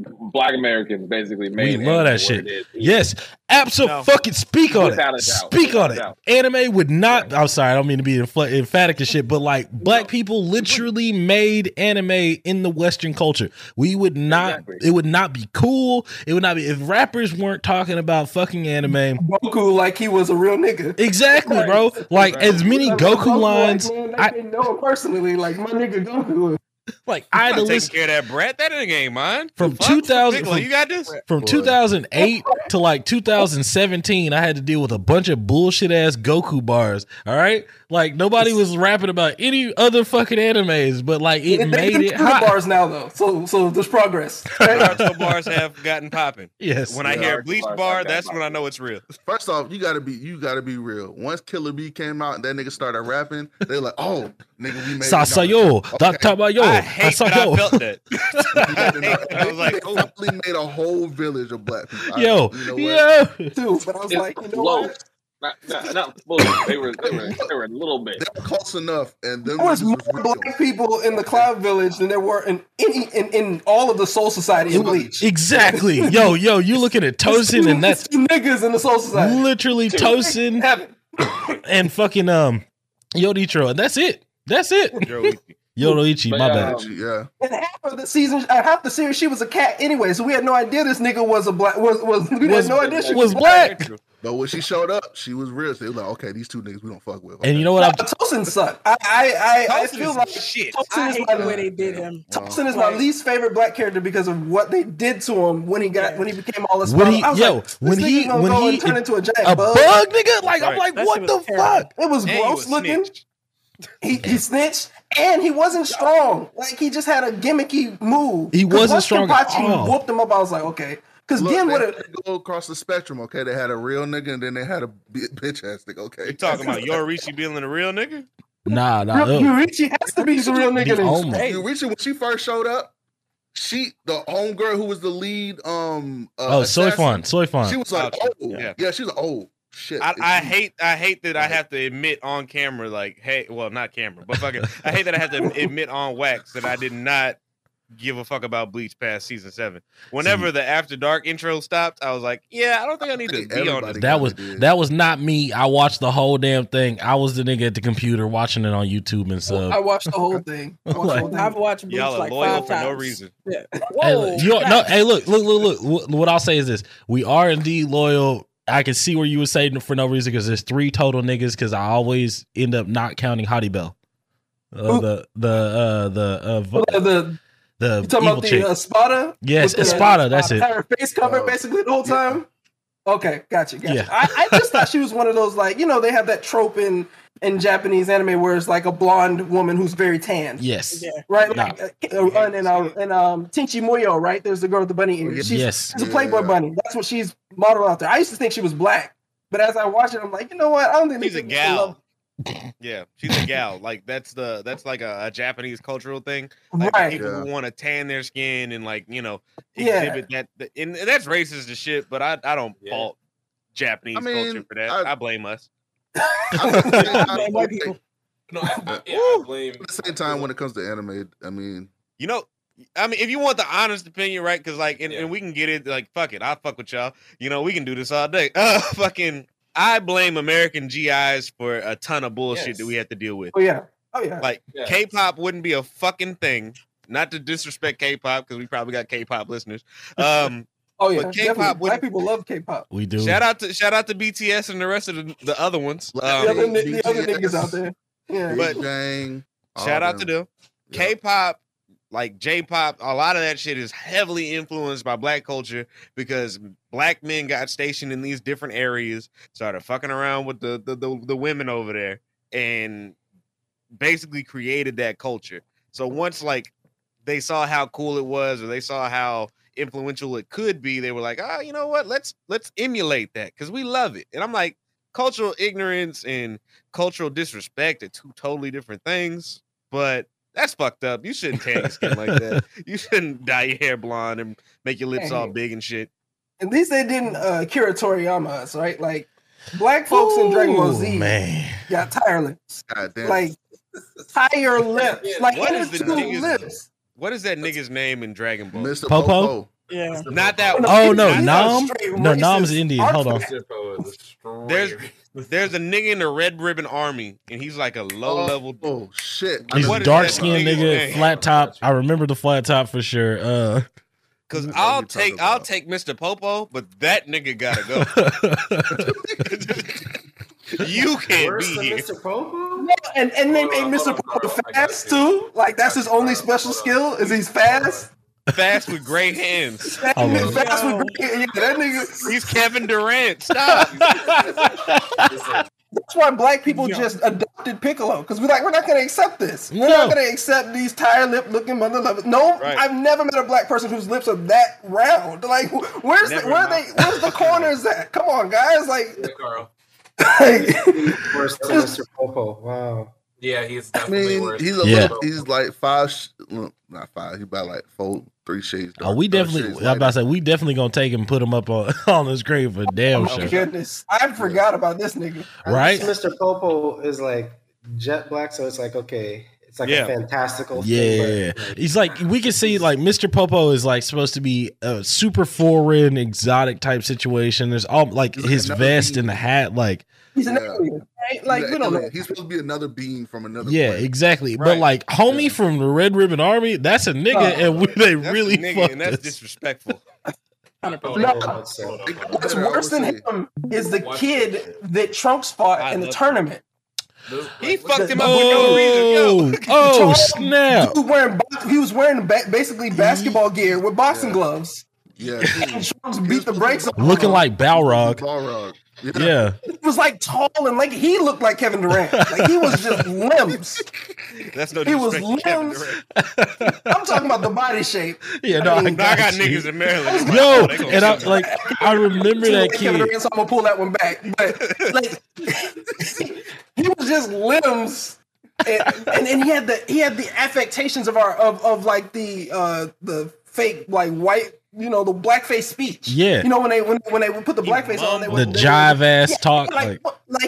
Black Americans basically made. We love that shit. Yes, absolutely. Fucking speak on it. Speak on it. Anime would not. I'm sorry, I don't mean to be emphatic and shit, but like, Black people literally made anime in the Western culture. We would not. It would not be cool. It would not be if rappers weren't talking about fucking anime. Goku, like he was a real nigga. Exactly, bro. Like as many Goku lines. I didn't know him personally. Like my nigga Goku. Like, I had to take care of that brat. That ain't mine. From 2008 to like 2017, I had to deal with a bunch of bullshit ass Goku bars. All right, like nobody was rapping about any other fucking animes, but like it made it hot. Bars now though, so there's progress. Bars have gotten popping. Yes. When I hear Bleach bar, that's when I know it's real. First off, you gotta be real. Once Killer B came out and that nigga started rapping, they're like, oh, nigga, we made it. Sasayo, Daktabayo. I hate that I felt that. I was like, oh. They made a whole village of black people. Dude, but I was like, you know what? Not fully. They were a little bit. They were close enough, and there was more black people in the Cloud Village than there were in any in all of the Soul Society in Bleach. Exactly. Yo, you looking at Tōsen, and that's two niggas in the Soul Society. Literally Tōsen and fucking Yoruichi, and that's it. That's it. Yoruichi, my bad. And half the series, she was a cat anyway, so we had no idea this nigga was a black. We had no idea she was black. But when she showed up, she was real. So they were like, okay, these two niggas we don't fuck with. Okay. And you know what? Tōsen sucked. I feel like shit. Tōsen is the way they did him. Tōsen is my least favorite black character because of what they did to him when he became all this. When he turned into a giant bug, nigga. Like, right. I'm like, that what the fuck? It was gross looking. He snitched, and he wasn't strong. Like, he just had a gimmicky move. He wasn't strong at all. He whooped him up. I was like, okay. Because then what it go across the spectrum, okay? They had a real nigga, and then they had a bitch ass nigga, okay? You talking about Yoruichi being a real nigga? Nah. Yoruichi has to be the real nigga. Yoruichi, when she first showed up, she, the homegirl who was the lead, Soy Fun. She was like, she was like, oh shit. I hate that I have to admit on camera, like, hey, well, not camera, but fucking, I hate that I have to admit on wax that I did not give a fuck about Bleach past season 7. Whenever the After Dark intro stopped, I was like, yeah, I don't think I need to be on this. That was not me. I watched the whole damn thing. I was the nigga at the computer watching it on YouTube and stuff. I watched the whole thing. I've watched Bleach like 5 times. Y'all are loyal for no reason. Yeah. Whoa, look. What I'll say is this. We are indeed loyal. I can see where you would say for no reason, because there's 3 total niggas, because I always end up not counting Hottie Bell. The you talking about the Espada? Yes, Espada. That's it. Her face cover basically the whole time. Okay, gotcha. Yeah. I just thought she was one of those, like, you know, they have that trope in Japanese anime where it's like a blonde woman who's very tan. Yes. Yeah, right. Nah. And Tenchi Muyo, right? There's the girl with the bunny ears. She's a Playboy bunny. That's what she's modeled out there. I used to think she was black, but as I watched it, I'm like, you know what? I don't think she's a gal. Yeah, she's a gal. Like that's like a Japanese cultural thing. Like people who want to tan their skin and, like, you know, exhibit that. And that's racist as shit. But I don't fault Japanese culture for that. I blame us. I blame. At the same time, when it comes to anime, I mean, if you want the honest opinion, right? Because and we can get it. Like, fuck it, I fuck with y'all. You know, we can do this all day. I blame American GIs for a ton of bullshit that we have to deal with. Oh yeah. Like K-pop wouldn't be a fucking thing. Not to disrespect K-pop, because we probably got K-pop listeners. But K-pop, black people love K-pop. We do. Shout out to BTS and the rest of the other ones. The other niggas out there. Yeah. But dang, shout out to them. Yeah. K-pop, like J-pop, a lot of that shit is heavily influenced by black culture, because black men got stationed in these different areas, started fucking around with the women over there, and basically created that culture. So once, like, they saw how cool it was, or they saw how influential it could be, they were like, oh, you know what? Let's emulate that, because we love it. And I'm like, cultural ignorance and cultural disrespect are 2 totally different things, but that's fucked up. You shouldn't tan your skin like that. You shouldn't dye your hair blonde and make your lips all big and shit. At least they didn't Kira Toriyama us, right? Like, black folks in Dragon Ball Z got tireless. Like, tire lips. Like, what is the nigga's lips? What is that nigga's name in Dragon Ball? Mr. Popo? Yeah. Not that one. Oh, no. Nom? No, Nom's Indian. Hold on. There's a nigga in the Red Ribbon Army, and he's like a low-level dude. Oh, shit. He's a dark-skinned nigga, flat top. I remember the flat top for sure. Because I'll take Mr. Popo, but that nigga gotta go. You can't be here. Mr. Popo? No, and they made Mr. Popo fast, too? Like, that's his only special skill, is he's fast? Fast with great hands. That nigga, he's Kevin Durant. Stop. That's why black people just adopted Piccolo, because we're not going to accept this. We're not going to accept these tire lip looking mother lovers. No, right. I've never met a black person whose lips are that round. Like, where's the corners at? Come on, guys. Like, yeah, Carl. Mr. Popo. Wow. Yeah, he's definitely worse. He's like 5, not 5. He's about like 4, 3 shades. Dark, we definitely. I'm about to say we definitely gonna take him, and put him up on the screen for damn sure. Oh goodness, I forgot about this nigga. Right, Mr. Popo is like jet black, so it's like okay, it's like a fantastical. Yeah, thing, he's like we can see like Mr. Popo is like supposed to be a super foreign, exotic type situation. There's all like his vest and the hat, like. He's an alien, right? Like, we don't know. He's supposed to be another being from another planet. Exactly. Right. But like homie from the Red Ribbon Army, that's a nigga, and that's disrespectful. What's worse than him is the kid that Trunks fought in the tournament. He fucked him up for no reason. Snap. He was wearing basically basketball gear with boxing gloves. Yeah. And Trunks beat the brakes off. Looking like Balrog. Yeah, he was like tall and like he looked like Kevin Durant. Like he was just limbs. That's no disrespect. He was limbs. I'm talking about the body shape. Yeah, no, I got niggas in Maryland. Yo, and I'm like, I remember that kid. Kevin Durant, so I'm gonna pull that one back. But like, he was just limbs, and he had the affectations of like the fake, like white, you know, the blackface speech. Yeah. You know, when they would put the blackface on, they jive ass talk. Like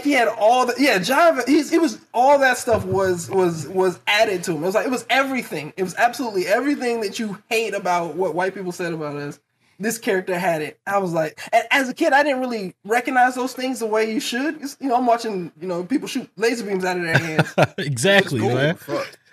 he had all the jive. It was all that stuff was added to him. It was like it was everything. It was absolutely everything that you hate about what white people said about us. This character had it. I was like, as a kid, I didn't really recognize those things the way you should. It's, you know, I'm watching, you know, people shoot laser beams out of their hands. Exactly, man.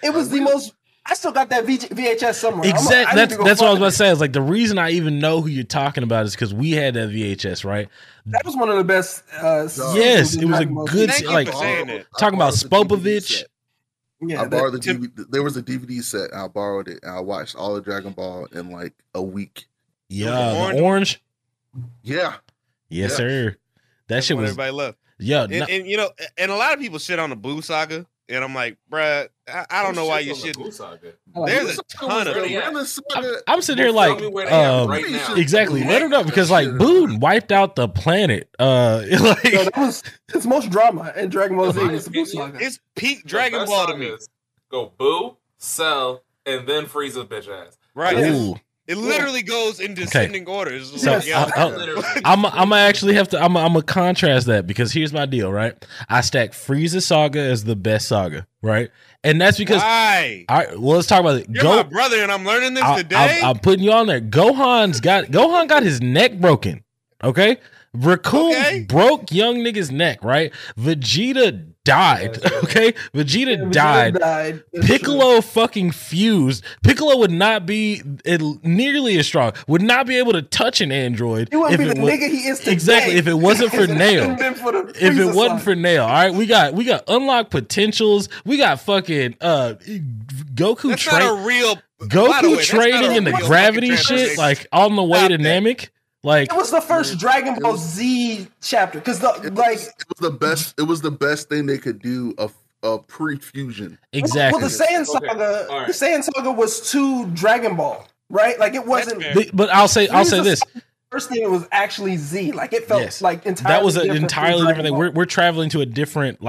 It was the most. I still got that VHS somewhere. Exactly. That's what I was about to say. It's like the reason I even know who you're talking about is because we had that VHS, right? That was one of the best. Yes, it was a good. Like talking about Spopovich. Yeah, I borrowed the DVD. There was a DVD set. I borrowed it. And I watched all the Dragon Ball in like a week. Yeah, the orange. Yeah. Yes, sir. That shit was everybody loved. Yeah, and you know, and a lot of people shit on the Boo Saga. And I'm like, bruh, I don't know why you shit. There's a ton of them. I'm sitting here like, exactly. Let it up because like Boo wiped out the planet. It's most drama in Dragon Ball Z. It's peak Dragon Ball to me. Go Boo, Cell, and then Frieza's bitch ass. Right. It literally goes in descending orders. So like, I'm actually have to. I'm gonna contrast that because here's my deal, right? I stack Frieza Saga as the best saga, right? And that's because well, let's talk about it. You're my brother, and I'm learning this today. I'm putting you on there. Gohan got his neck broken. Okay, Raccoon broke young nigga's neck. Right, Vegeta died. Okay, Vegeta died. Piccolo fucking fused. Piccolo would not be nearly as strong.Uld not be able to touch an android. He wouldn't be the nigga he is today. Exactly. If it wasn't for Nail. If it wasn't for Nail. All right, we got unlocked potentials. We got fucking Goku. That's not a real Goku training in the gravity shit, like on the way to Namek. Like, it was the first Dragon Ball Z chapter because it was the best thing they could do a pre-fusion. Exactly. Well, the Saiyan saga, the Saiyan saga was too Dragon Ball, right? Like it wasn't. But I'll say this. First thing, it was actually Z. Like it felt like entirely. That was an entirely different thing. We're traveling to a different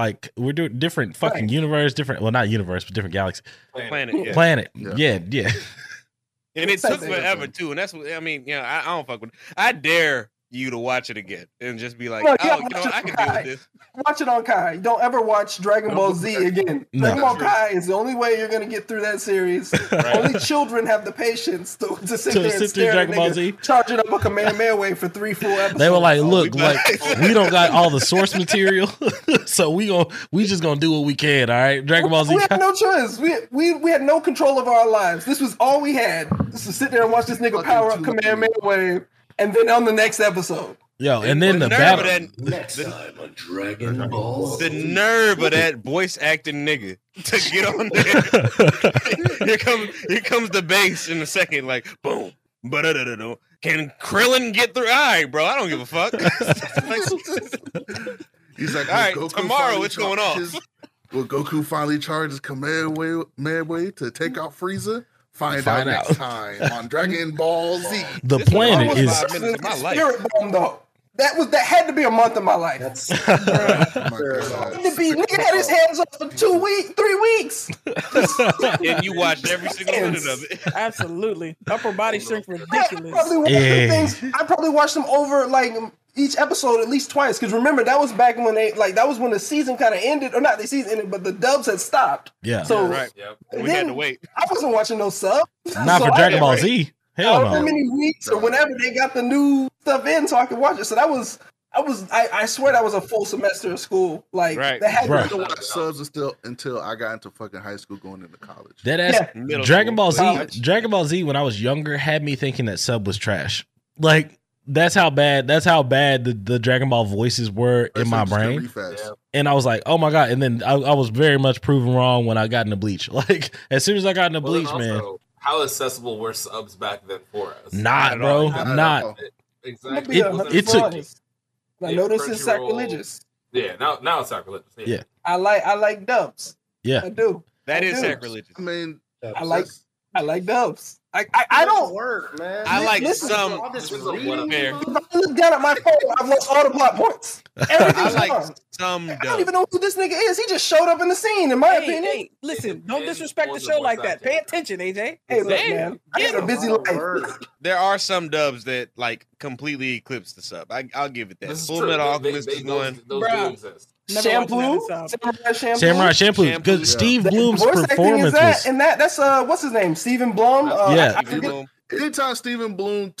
different fucking universe, different not universe, but different galaxy, planet. Yeah. And it took forever too, and that's what I mean. Yeah, I don't fuck with. I dare you to watch it again and just be like, I can deal with this. Watch it on Kai. Don't ever watch Dragon Ball Z again. No. Dragon Ball Kai is the only way you're gonna get through that series. Only children have the patience to sit there and stare at niggas charging up a Kamehameha wave for 3-4 episodes. They were like, look, we don't got all the source material, so we just gonna do what we can. All right, Dragon Ball Z. We had no choice. We had no control of our lives. This was all we had. So sit there and watch this nigga power up Kamehameha wave. And then on the next episode, and then the battle. The nerve of that voice acting nigga to get on there. Here comes the bass in a second, like boom, ba-da-da-da-da. Can Krillin get through? All right, bro, I don't give a fuck. He's like, all right, tomorrow it's going off. Will Goku finally charges Kamehameha to take out Frieza? Find out next time on Dragon Ball Z. The planet is my life. That had to be a month of my life. Nigga had his hands up for 3 weeks. And you watched every single minute of it. Absolutely. Upper body strength ridiculous. I probably watched them over like each episode at least twice. Because remember, that was back when the season kind of ended, or not the season ended, but the dubs had stopped. Yeah. So we had to wait. I wasn't watching no subs. Not for Dragon Ball Z. Hell no. How many weeks or whenever they got the new stuff in, so I could watch it. So that was. I swear that was a full semester of school. Like that had to watch subs until I got into fucking high school going into college. That ass Dragon Ball Z when I was younger had me thinking that sub was trash. Like that's how bad the Dragon Ball voices were in my brain. And I was like, oh my God. And then I was very much proven wrong when I got into Bleach. Like as soon as I got into Bleach, man. How accessible were subs back then for us? Not, bro. Not. Exactly. I know this is sacrilegious. Yeah, now it's sacrilegious. Yeah. I like dubs. Yeah. I do. That is sacrilegious. I mean, I like I like dubs. I don't work, man. I like some. If I look down at my phone, I've lost all the plot points. Everything's I like gone. Some. I don't even know who this nigga is. He just showed up in the scene, in my opinion. Hey, listen, don't disrespect the show like that. Pay attention, AJ. Hey, look, man. I had a busy life. There are some dubs that like completely eclipse the sub. I'll give it that. Full Metal Alchemist is one. Those do exist. Samurai Champloo. Because Steve Bloom's performance was... And that's what's his name? Stephen Blum. Yeah. Anytime Stephen Bloom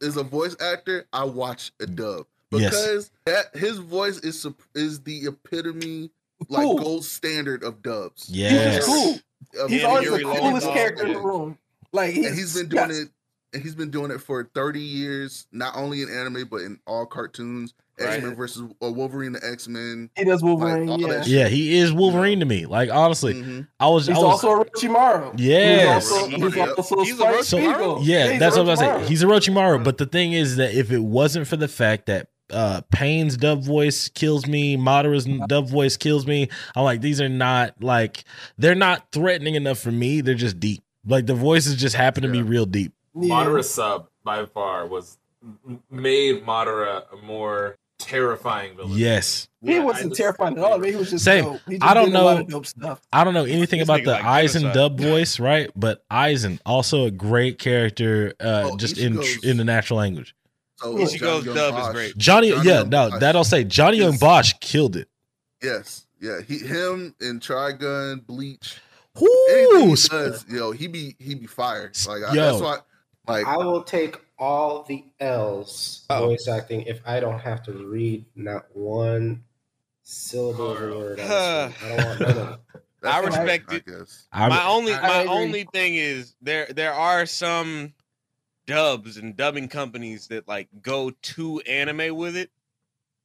is a voice actor, I watch a dub because his voice is the epitome, like gold standard of dubs. Yes. He's always the coolest character in the room. Like he's been doing it. And he's been doing it for 30 years, not only in anime, but in all cartoons. Right. X-Men versus Wolverine, the X-Men. He does Wolverine, like, he is Wolverine to me. Like, honestly, he's also Orochimaru. Yes. He's also Orochimaru. Yeah, that's what I was saying. He's Orochimaru, but the thing is that if it wasn't for the fact that Payne's dub voice kills me, Madara's dub voice kills me, I'm like, these are not, like, they're not threatening enough for me. They're just deep. Like, the voices just happen to be real deep. Madara's sub by far made Madara a more terrifying villain. Yes, he wasn't terrifying at all. He was just same. I don't know. I don't know anything about the Aizen dub voice, right? But Aizen also a great character, just in the natural language. So Ichigo's dub is great. Johnny Young Bosch killed it. Yes, yeah, him and Trigun, Bleach. Who does he be fired? Like that's why. Like, I will take all the L's voice acting if I don't have to read not one syllable of a word. I don't want none of it. I respect it. My only thing is there are some dubs and dubbing companies that like go to anime with it.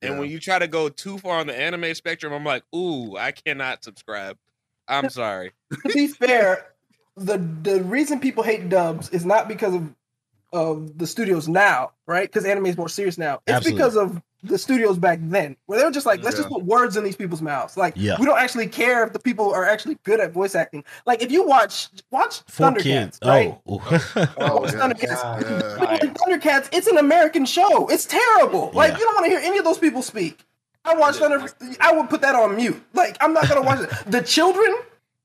And when you try to go too far on the anime spectrum, I'm like, ooh, I cannot subscribe. I'm sorry. To be fair, the reason people hate dubs is not because of the studios now, right? Because anime is more serious now. It's because of the studios back then, where they were just like, let's just put words in these people's mouths. Like, we don't actually care if the people are actually good at voice acting. Like, if you watch Thundercats, right? Thundercats, it's an American show. It's terrible. Like, you don't want to hear any of those people speak. I watched Thundercats. I would put that on mute. Like, I'm not going to watch it. The children...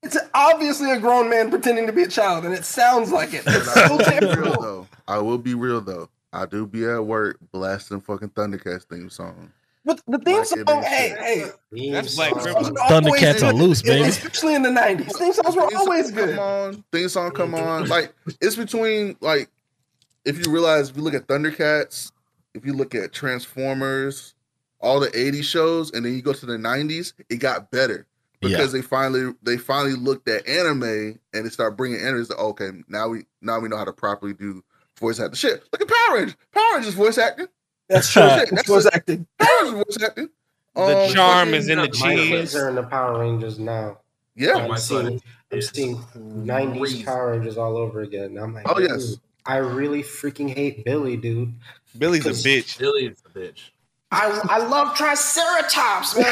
It's obviously a grown man pretending to be a child, and it sounds like it. It's so terrible. I will be real, though. I do be at work blasting fucking Thundercats theme song. But the theme song, hey. That's like Thundercats are loose, baby. Especially in the 90s. Theme songs were always good. Theme song, come on. Like, it's between, like, if you realize, if you look at Thundercats, if you look at Transformers, all the 80s shows, and then you go to the 90s, it got better. Because they finally looked at anime and they start bringing anime. It's like, okay, now we know how to properly do voice acting. Shit, look at Power Rangers. Power Rangers voice acting. That's true. That's voice acting. Power Rangers voice acting. The charm is in the cheese. Are in the Power Rangers now. Yeah, I'm seeing 90s Power Rangers all over again. I'm like, I really freaking hate Billy, dude. Billy's a bitch. Billy's a bitch. I love Triceratops, man.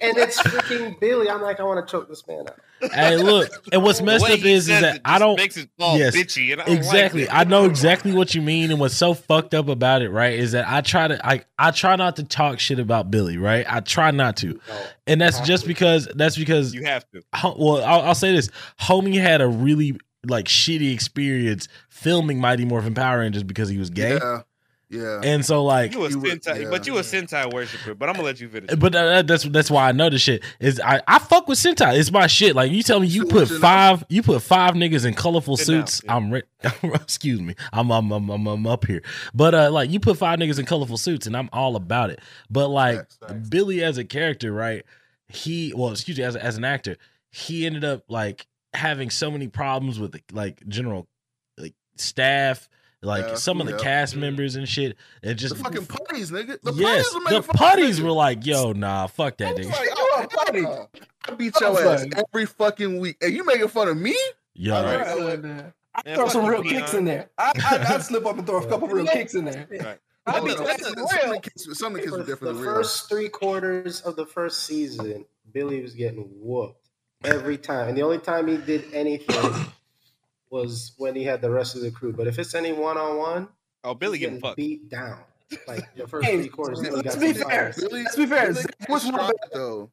And it's freaking Billy. I'm like, I want to choke this man out. Hey, look, and what's messed up is that I don't. Makes it all bitchy, and I don't exactly. Like it. I know exactly what you mean, and what's so fucked up about it, right? Is that I try not to talk shit about Billy, right? I try not to, and that's just because you have to. Well, I'll say this: homie had a really like shitty experience filming Mighty Morphin Power Rangers because he was gay. Yeah. And so like you a Sentai worshiper, but I'm gonna let you finish. But that's why I know this shit is I fuck with Sentai. It's my shit. Like you tell me you put five niggas in colorful suits. Excuse me. I'm up here. But like you put five niggas in colorful suits and I'm all about it. But like Billy as a character, right? As an actor, he ended up like having so many problems with like general like staff. Like some of the cast members and shit, and just the fucking putties, nigga. The putties were like, "Yo, nah, fuck that, nigga." Like, oh, I beat your ass every fucking week, and you making fun of me? Yeah, I throw some real kicks in there. I slip up and throw a couple real kicks in there. Right. Some of the kids were different. The first three quarters of the first season, Billy was getting whooped. every time. And the only time he did anything was when he had the rest of the crew. But if it's any one-on-one, Billy getting beat down. Like the first three quarters. Let's be fair. Zach was no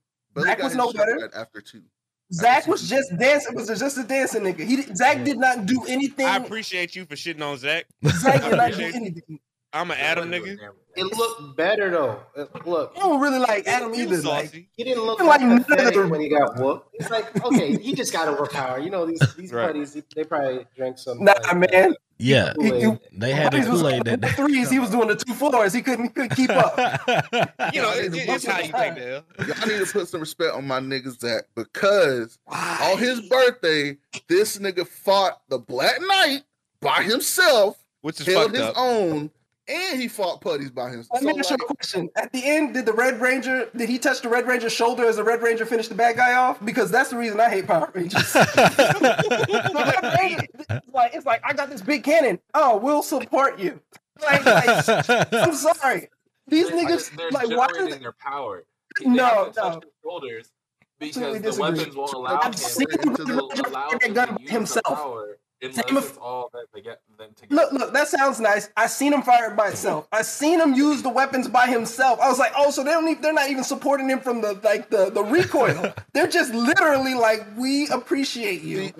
better. After two. Zach was just dancing. Was just a dancing nigga. Zach did not do anything. I appreciate you for shitting on Zach. Zach did not do anything. I'm an Adam nigga. It looked better though. Look, I don't really like Adam either. Like, he didn't look like another when he got whooped. It's like, okay, he just got overpowered. You know these buddies, they probably drank some. Nah, man. Yeah, they had the Kool-Aid that day. Threes, he was doing the 2 fours. He couldn't keep up. You know, it's how you think, Dale. I need to put some respect on my nigga Zach because on his birthday, this nigga fought the Black Knight by himself, which is held his own, and he fought putties by himself. Let me ask you a question. At the end, did he touch the Red Ranger's shoulder as the Red Ranger finished the bad guy off? Because that's the reason I hate Power Rangers. It's like I got this big cannon. Oh, we'll support you. I'm sorry. These niggas why are they their power? They touch their shoulders because the weapons won't allow him to allow himself. Look, that sounds nice. I seen him fire it by itself. I seen him use the weapons by himself. I was like, oh, so they're not even supporting him from the recoil. They're just literally like, we appreciate you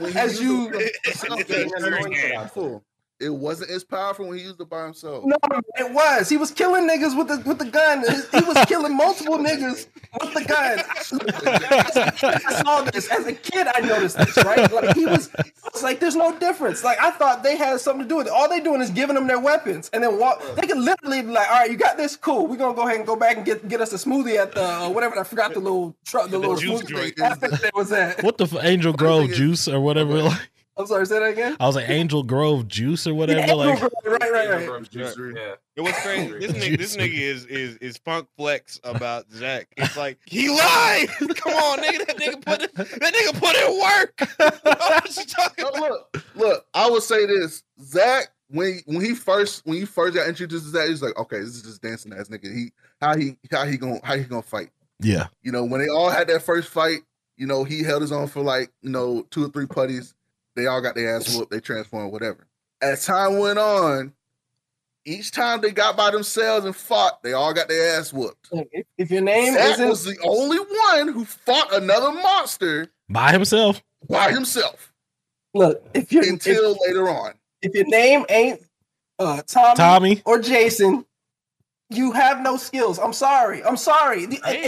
It wasn't as powerful when he used it by himself. No, it was. He was killing niggas with the gun. He was killing multiple niggas with the gun. I saw this. As a kid, I noticed this, right? Like it's like there's no difference. Like I thought they had something to do with it. All they're doing is giving them their weapons and then walk. They could literally be like, all right, you got this? Cool. We're going to go ahead and go back and get us a smoothie at the whatever. I forgot the little truck, the little juice drink. I think that was that. What the Angel Grove juice or whatever. Like. I'm sorry, say that again? I was like, Angel Grove juice or whatever. Yeah, right. Yeah. It was crazy. This nigga is funk flex about Zach. It's like, he lied! Come on, nigga. That nigga put in work. What you talking about? Look, I will say this. Zach, when he first got introduced to Zach, he was like, okay, this is just dancing ass nigga. How he gonna fight? Yeah. You know, when they all had that first fight, you know, he held his own for like, you know, 2 or 3 putties. They all got their ass whooped. They transformed, whatever. As time went on, each time they got by themselves and fought, they all got their ass whooped. If your name was the only one who fought another monster by himself. Look, later on, if your name ain't Tommy or Jason, you have no skills. I'm sorry. And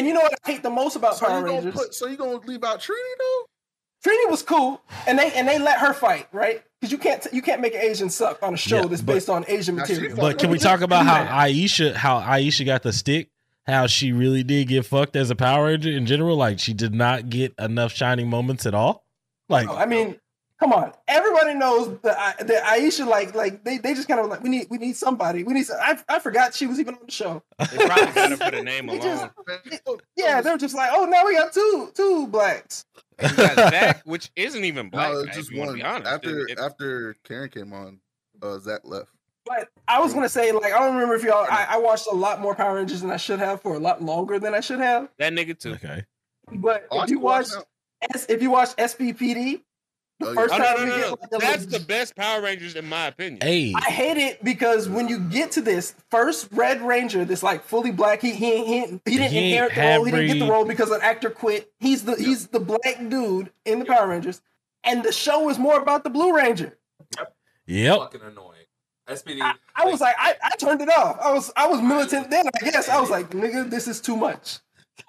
you know what I hate the most about Power Rangers? So you gonna leave out Trini though? Trini was cool, and they let her fight, right? Because you can't make an Asian suck on a show that's based on Asian material. But can we talk about how Aisha got the stick? How she really did get fucked as a Power Ranger in general? Like she did not get enough shining moments at all. Like no, I mean, come on, everybody knows that Aisha they just kind of like we need somebody. I forgot she was even on the show. They probably couldn't put a name alone. They were just like, oh, now we got two blacks. You got Zach, which isn't even black. No, it's just one. After Karen came on, Zach left. But I was gonna say, like, I don't remember if y'all. I watched a lot more Power Rangers than I should have for a lot longer than I should have. That nigga too. Okay. But if you watch SPPD, that's the best Power Rangers in my opinion. Hey. I hate it because when you get to this first Red Ranger, that's like fully black, he didn't inherit the role. He didn't get the role because an actor quit. He's the black dude in the Power Rangers, and the show is more about the Blue Ranger. Yep. Fucking annoying. SPD. I was like, I turned it off. I was militant then. I guess I was like, nigga, this is too much.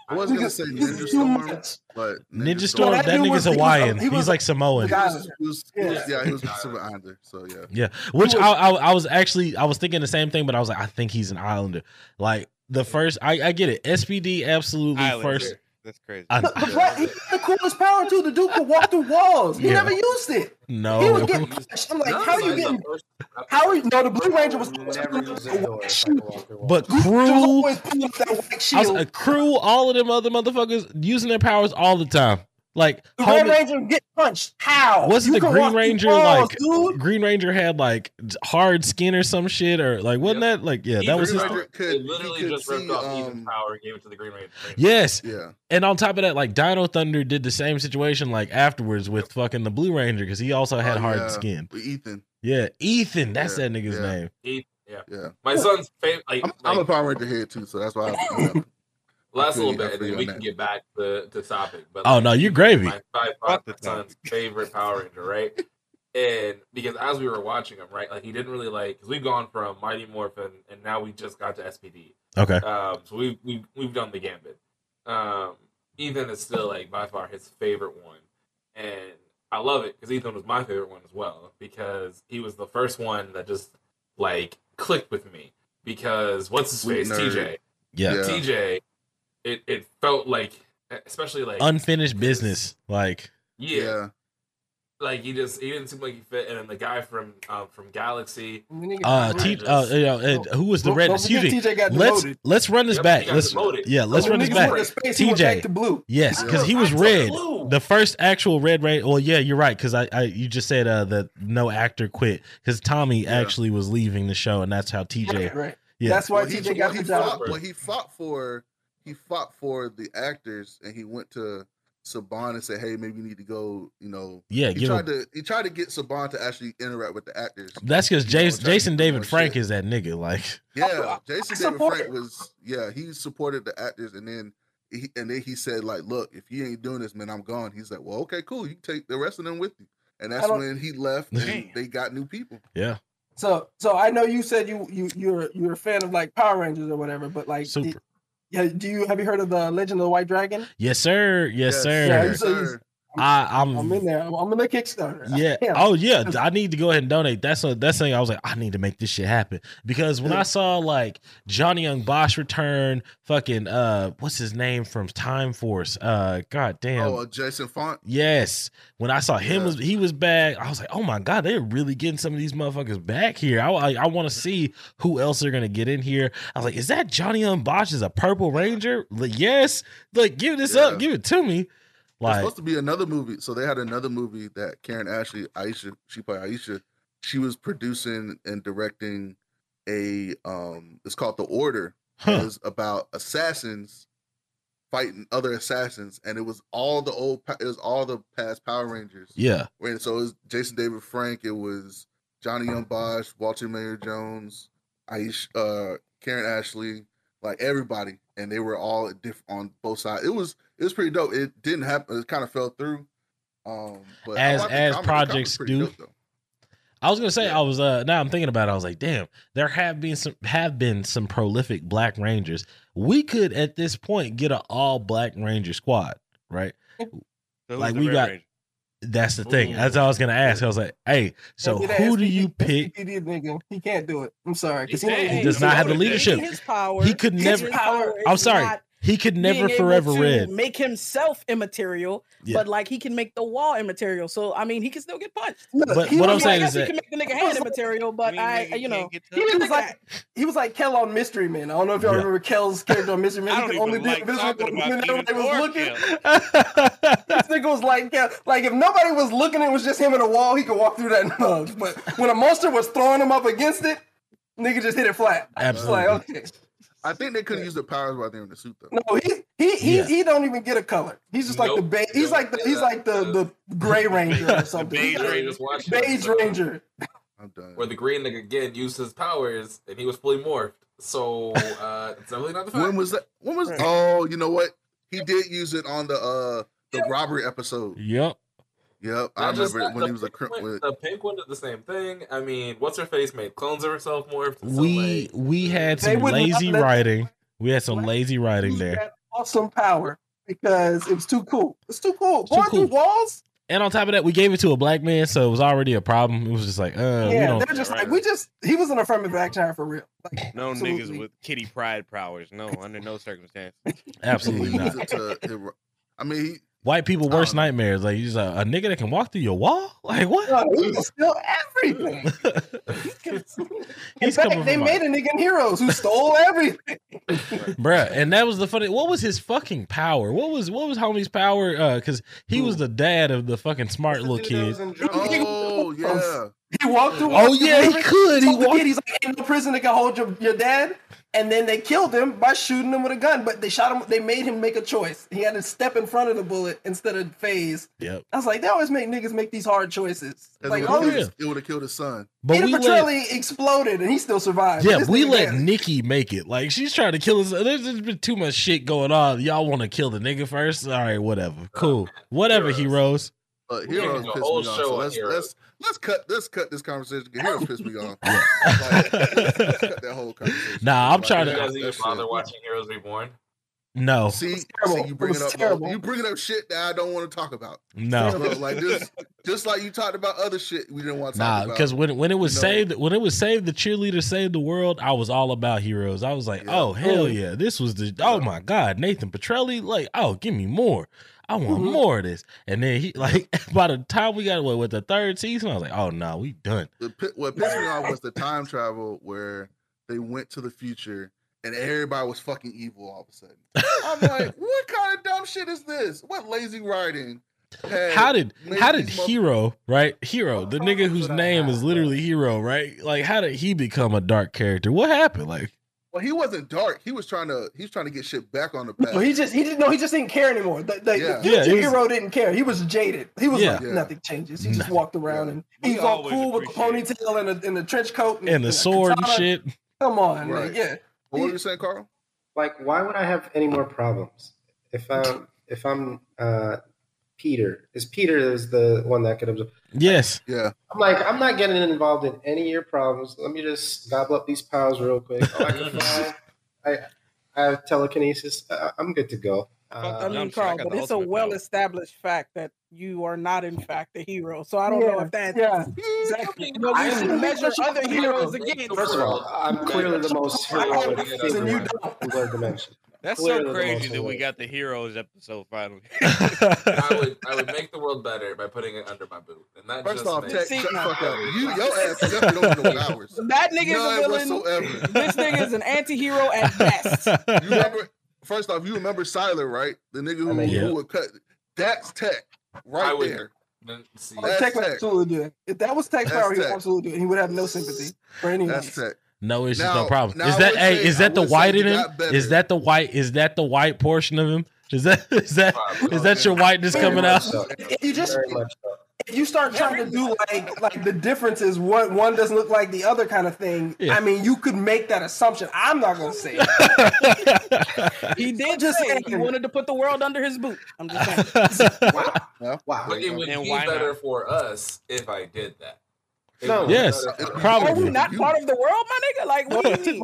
I was going to say Ninja Storm, but Ninja Storm, that nigga's Hawaiian. He's like Samoan. He was from an Islander, so yeah. Yeah, which I was thinking the same thing, but I was like, I think he's an Islander. Like the first, I get it. SPD absolutely Islander. First. That's crazy. He's the coolest power too. The dude could walk through walls. He never used it. No. He would get crushed. I'm like, the Blue Ranger was but crew. Crew, all of them other motherfuckers using their powers all the time. Like the Red Ranger get punched. How? Wasn't the Green Ranger balls, like dude? Green Ranger had like hard skin or some shit or like wasn't yep. that like yeah Ethan that was his could literally could just see, ripped off Ethan's power and gave it to the Green Ranger. Yes. Yeah. And on top of that, like Dino Thunder did the same situation like afterwards with fucking the Blue Ranger because he also had hard skin. Ethan. Yeah, Ethan. That's that nigga's name. Ethan. Yeah. Yeah. My son's favorite. Like, I'm a Power Ranger head too, so that's why. Last little bit, and then we can get back to topic. But oh, like, no, you're gravy. My son's favorite Power Ranger, right? And because as we were watching him, right, like he didn't really like, because we've gone from Mighty Morphin, and now we just got to SPD. Okay. So we've done the gambit. Ethan is still like by far his favorite one, and I love it because Ethan was my favorite one as well because he was the first one that just like clicked with me because what's his face, TJ? Yeah, TJ. It felt like, especially like unfinished business, like like he didn't seem like he fit. And then the guy from Galaxy, who was the red? Excuse me. Let's run this back. Let's run this back. TJ, the blue. Yes, because he was red. The first actual Red Ranger. Well, yeah, you're right. Because you just said that no actor quit because Tommy actually was leaving the show, and that's how TJ. Right. Yeah, that's why TJ got the job. What he fought for. He fought for the actors, and he went to Saban and said, "Hey, maybe you need to go." You know, he tried to get Saban to actually interact with the actors. That's because Jason David Frank is that nigga. Like, yeah, Jason David Frank was he supported the actors, and then he said, "Like, look, if you ain't doing this, man, I'm gone." He's like, "Well, okay, cool. You can take the rest of them with you," and that's when he left. And they got new people. Yeah. So I know you said you're a fan of like Power Rangers or whatever, but like super. Yeah, have you heard of the Legend of the White Dragon? Yes, sir. Yes, sir. Yeah, sir. I'm in there. I'm in the Kickstarter. Yeah. Damn. Oh yeah. I need to go ahead and donate. That's thing. I was like, I need to make this shit happen because when I saw like Johnny Young Bosch return, fucking what's his name from Time Force? God damn. Oh, Jason Font. Yes. When I saw him, he was back. I was like, oh my god, they're really getting some of these motherfuckers back here. I want to see who else they're gonna get in here. I was like, is that Johnny Young Bosch is a Purple Ranger? Like, yes. Like, give this up. Give it to me. Like, there's supposed to be another movie, so they had another movie that Karen Ashley, Aisha, she played Aisha. She was producing and directing a. It's called The Order. It was about assassins fighting other assassins, and it was all the old. It was all the past Power Rangers. Yeah, and so it was Jason David Frank. It was Johnny Young Bosch, Walter Mayer Jones, Aisha, Karen Ashley, like everybody, and they were all on both sides. It was pretty dope. It didn't happen. It kind of fell through. But as projects do. I was gonna say I was now I'm thinking about it. I was like, damn, there have been some prolific Black Rangers. We could at this point get an all Black Ranger squad, right? Like we got. Ranger. That's the thing. That's all I was gonna ask. I was like, hey, so who do you pick? He can't do it. I'm sorry, because he does not have the leadership. His power. He could never. I'm sorry. He could never forever red make himself immaterial, but like he can make the wall immaterial. So I mean, he can still get punched. But what I'm saying is that he can make the nigga hand immaterial. But he was like Kel on Mystery Men. I don't know if y'all remember Kel's character on Mystery Men. He could only be invisible when everybody was looking. This nigga was like Kel. Like if nobody was looking, it was just him in a wall. He could walk through that nudge. But when a monster was throwing him up against it, nigga just hit it flat. Absolutely. Like, okay. I think they couldn't use the powers while they were in the suit though. No, he don't even get a color. He's just like the he's like the gray ranger or something. The beige ranger. I'm done. Where the green nigga again used his powers and he was fully morphed. So it's definitely not the fact. When was that? When was oh you know what? He did use it on the robbery episode. Yep. Yep, I remember it when he was a crimp. The pink one did the same thing. I mean, what's her face made clones of herself morphed? We had some lazy writing. We had some lazy writing there. Awesome power because it was too cool. It's too cool. Going through walls. And on top of that, we gave it to a black man, so it was already a problem. It was just like, they're just like, we just, he was an affirmative action for real. Like, no niggas with kitty pride powers. No, under no circumstances. Absolutely not. I mean, white people worst nightmares. Like he's a nigga that can walk through your wall. Like what? No, he can steal everything. In fact, they made a nigga in Heroes who stole everything. Bruh, and that was the funny. What was his fucking power? What was homie's power? Because he was the dad of the fucking smart little kid. Oh yeah. He walked through. Oh yeah, he could. He walked. He's like, in the prison that can hold your dad. And then they killed him by shooting him with a gun, but they shot him. They made him make a choice. He had to step in front of the bullet instead of phase. Yep. I was like, they always make niggas make these hard choices. Like, it would have killed his son. But Peter Petrelli exploded, and he still survived. Yeah, we let Nikki make it. Like, she's trying to kill us. There's been too much shit going on. Y'all want to kill the nigga first? All right, whatever. Cool. Whatever, Heroes. Heroes pissed me off. So let's cut this conversation. Heroes pissed me off. Like, let's cut that whole conversation. Nah, I'm trying to. Does your father watching Heroes Reborn? No. See, you bringing up shit that I don't want to talk about. No, like just like you talked about other shit we didn't want to talk about. Nah, because when it was saved, the cheerleader saved the world. I was all about Heroes. I was like, oh hell yeah, this was the oh my god, Nathan Petrelli. Like, oh, give me more. I want more of this. And then he, like, by the time we got away with the third season, I was like, oh no, we done. What pissed me off was the time travel where they went to the future and everybody was fucking evil all of a sudden. I'm like, what kind of dumb shit is this? What lazy writing? How did Hero, right? Hero, the nigga whose name is literally Hero, right? Like, how did he become a dark character? What happened? Like, well, he wasn't dark. He was trying to get shit back on the past. Well, he just didn't care anymore. The Hero didn't care. He was jaded. He was like, nothing changes. He just walked around and he was all cool with the ponytail and the trench coat and the sword and shit. Come on, man. Yeah. Well, what were you saying, Carl? Like, why would I have any more problems if I'm Peter? Peter is the one that could absorb? Yes. Yeah. I'm like, I'm not getting involved in any of your problems. Let me just gobble up these powers real quick. Oh, I have telekinesis. I'm good to go. I mean, Carl, but it's a well-established fact that you are not, in fact, a hero. So I don't know if that's exactly. But we should measure other heroes again. First of all, I'm clearly the most hero in Blerdimension. That's so crazy that we got the Heroes episode finally. I would make the world better by putting it under my boot. And not first just off, Tech, shut the fuck up. Your ass definitely don't know hours. That nigga's a villain. Whatsoever. This nigga's an anti-hero at best. You remember Siler, right? The nigga who would cut. That's Tech right there. See, that's Tech would absolutely do it. If that was Tech's power, he would absolutely do it. He would have no sympathy for anyone. That's Tech. No issues, no problem. Is that the white portion of him? Is that your whiteness coming out? So. If you start trying to do like the differences, one doesn't look like the other kind of thing. Yeah. I mean, you could make that assumption. I'm not gonna say it. He did just say he wanted to put the world under his boot. I'm just saying. Wow. But it would be better for us if I did that. No. Yes, probably. Are we not part of the world, my nigga? Like, what do you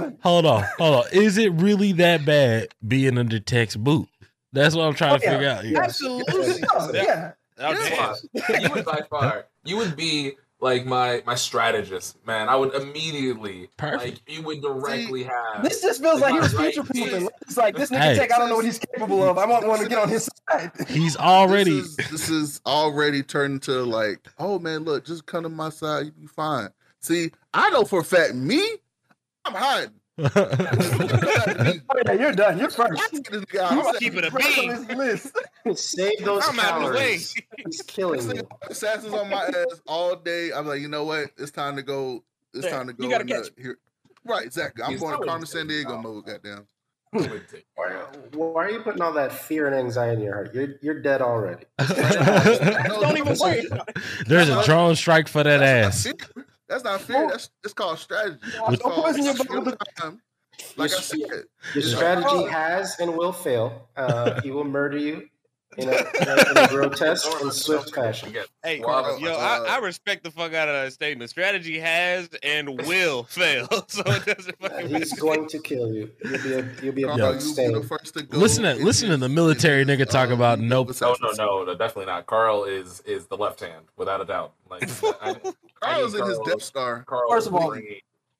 mean? Hold on. Is it really that bad being under Tech's boot? That's what I'm trying to figure out. Yeah. Absolutely. Yeah. You would by far. You would be like my strategist, man. I would immediately like you would directly have. This just feels like he was future proofing. It's like this nigga Tech. I don't know what he's capable of. I want one to get on his side. He's already. This is already turned to like, oh man, look, just come to my side, you be fine. See, I know for a fact, me, I'm hiding. You're done. You're first. I'm keeping a beam. Save those powers. I'm out of the way. He's killing me. Assassins on my ass all day. I'm like, you know what? It's time to go. It's time to go. You gotta catch. Here. Right, exactly. I'm going to Carmen Sandiego mode. Goddamn. Why are you putting all that fear and anxiety in your heart? You're dead already. Don't even worry. There's a drone strike for that ass. That's not fair. It's called strategy. It's called like I see it. Your strategy has and will fail. He will murder you in a grotesque and swift fashion. Hey, I respect the fuck out of that statement. Strategy has and will fail, so it doesn't fucking matter. He's going to kill you. You'll be the first to go. Listen to the military nigga talk about nope. No, definitely not. Carl is the left hand, without a doubt. Like. Carl's in his Death Star. First of all,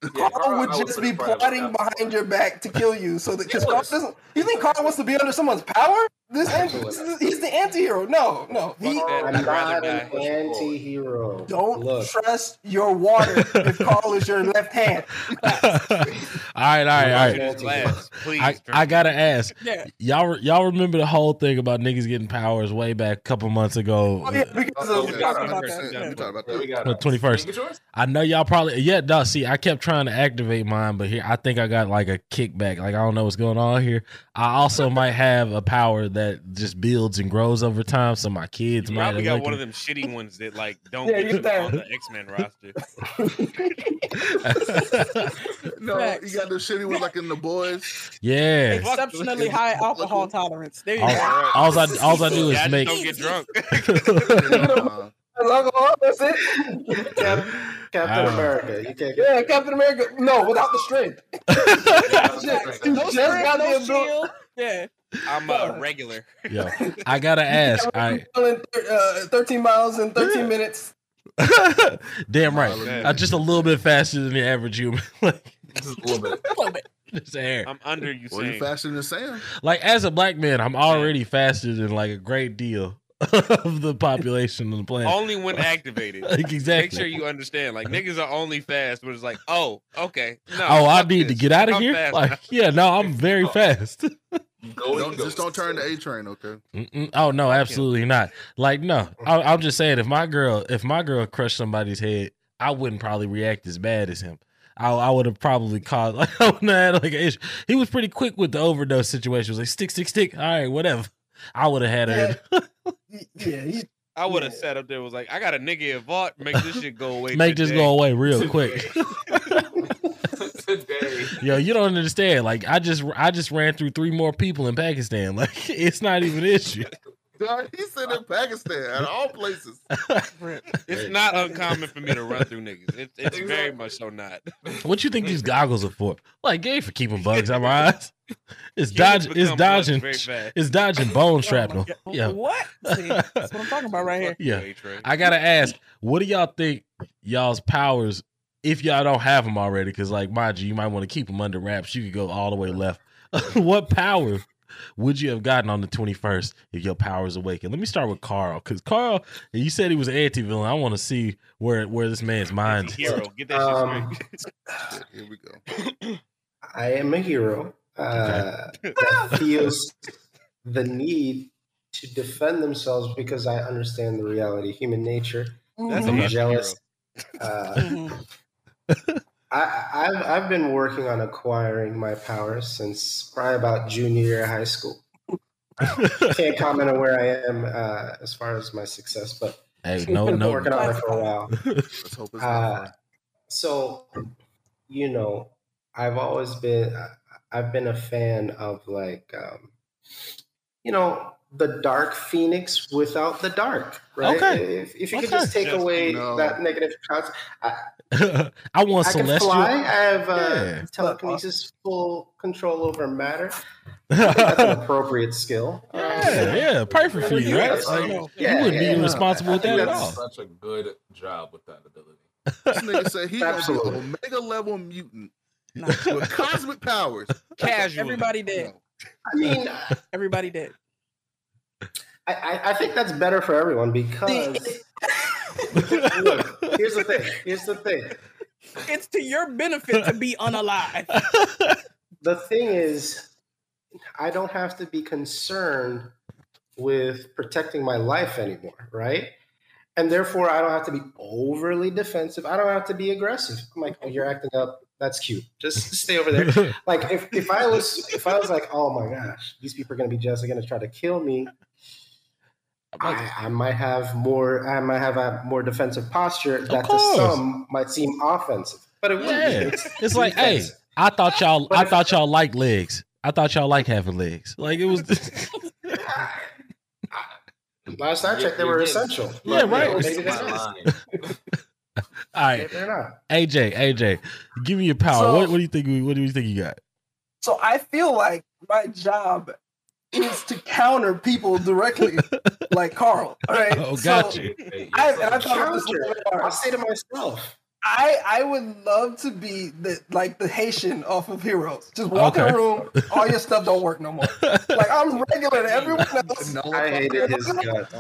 Carl would just be plotting behind your back to kill you. So that because Carl doesn't. You think Carl wants to be under someone's power? He's the anti-hero. No. I'm not an anti-hero. Don't trust your water if Carl is your left hand. All right. Glass, please, I gotta ask. Yeah. Y'all remember the whole thing about niggas getting powers way back a couple months ago? Oh, yeah, we talked about that. 21st. I know y'all probably see, I kept trying to activate mine, but here I think I got like a kickback. Like I don't know what's going on here. I also might have a power that just builds and grows over time. So my kids might have got one of them shitty ones that like don't get on the X-Men roster. No, you got the shitty ones like in The Boys. Yeah, exceptionally high alcohol tolerance. There you go. All I do is make. Don't get drunk. Alcohol, that's it. Captain America. You can't Captain America. No, without the strength. Just got the shield. Yeah. I'm a regular. Yeah, I gotta ask. 13 miles in 13 minutes. Damn right. I'm just a little bit faster than the average human. Just a little bit. Just air. I'm under you. Well, you faster than Sam? Like as a black man, I'm already faster than like a great deal of the population on the planet. Only when activated. Like, exactly. Make sure you understand. Like niggas are only fast, but it's like, oh, okay. No, I need to get out of here. Fast. Like, yeah, no, I'm very fast. Don't turn the A train, okay? Mm-mm. Oh no, absolutely not. Like no, I'm just saying if my girl crushed somebody's head, I wouldn't probably react as bad as him. I would have probably caused an issue. He was pretty quick with the overdose situation. It was like stick. All right, whatever. I would have had it. I would have sat up there. Was like, I got a nigga in vault. Make this shit go away. Make this go away real quick. Today. Yo, you don't understand. Like I just ran through 3 more people in Pakistan. Like it's not even an issue. He said in Pakistan, at all places. It's not uncommon for me to run through niggas. It's very much so not. What you think these goggles are for? Like, gay for keeping bugs out my eyes. It's dodging bone shrapnel. Oh yeah. What? See, that's what I'm talking about right here. Yeah. I gotta ask, what do y'all think y'all's powers? If y'all don't have them already, because like mind you, you might want to keep them under wraps. You could go all the way left. What power would you have gotten on the 21st if your powers awakened? Let me start with Carl, because Carl, you said he was an anti-villain. I want to see where this man's mind. Hero, get that shit straight. Here we go. I am a hero. Feels the need to defend themselves because I understand the reality, human nature. That's I'm jealous. I've been working on acquiring my powers since probably about junior year of high school. Can't comment on where I am as far as my success, but I've been working on it for a while. Let's hope it's so, you know, I've been a fan of like, you know, the Dark Phoenix without the dark, right? Okay. If you could just take away that negative concept. I want celestial. I can fly. I have telekinesis, full control over matter. That's an appropriate skill. Yeah, perfect for you, right? You wouldn't be responsible with that at all. Such a good job with that ability. This nigga said he's an omega level mutant with cosmic powers. Casual. Everybody did. I mean, everybody did. I think that's better for everyone because look, here's the thing. It's to your benefit to be unalive. The thing is, I don't have to be concerned with protecting my life anymore, right? And therefore, I don't have to be overly defensive. I don't have to be aggressive. I'm like, oh, you're acting up. That's cute. Just stay over there. Like if I was like, oh my gosh, these people are gonna be jealous. They're gonna try to kill me. I might have a more defensive posture that to some might seem offensive, but it wouldn't. It's like, hey, I thought y'all like legs. I thought y'all like having legs. Like it was. Last I checked, they were essential. Yeah, right. Maybe all right, AJ, give me your power. So, what do you think? What do you think you got? So I feel like my job is to counter people directly, like Carl. All right. Oh, gotcha. So I say to myself, I would love to be the Haitian off of Heroes. Just walk in a room, all your stuff don't work no more. Like, I'm regular to everyone else. I hated his guts.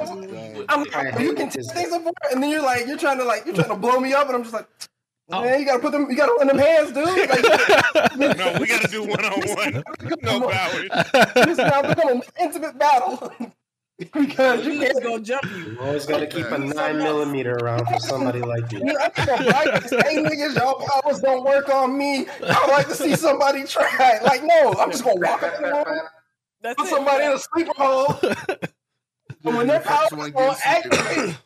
I'm like, you can take things apart, and then you're trying to blow me up, and I'm just like, man, you gotta run them hands, dude. Like, no, we gotta do one-on-one. No powers. This is now become an intimate battle. Because you can't go jump you. You always gotta keep a 9mm around for somebody like you. I think I'm like, hey niggas, y'all powers don't work on me. I like to see somebody try. Like, no, I'm just gonna walk up to them, put somebody in a sleeper hole. And when their powers gonna activate.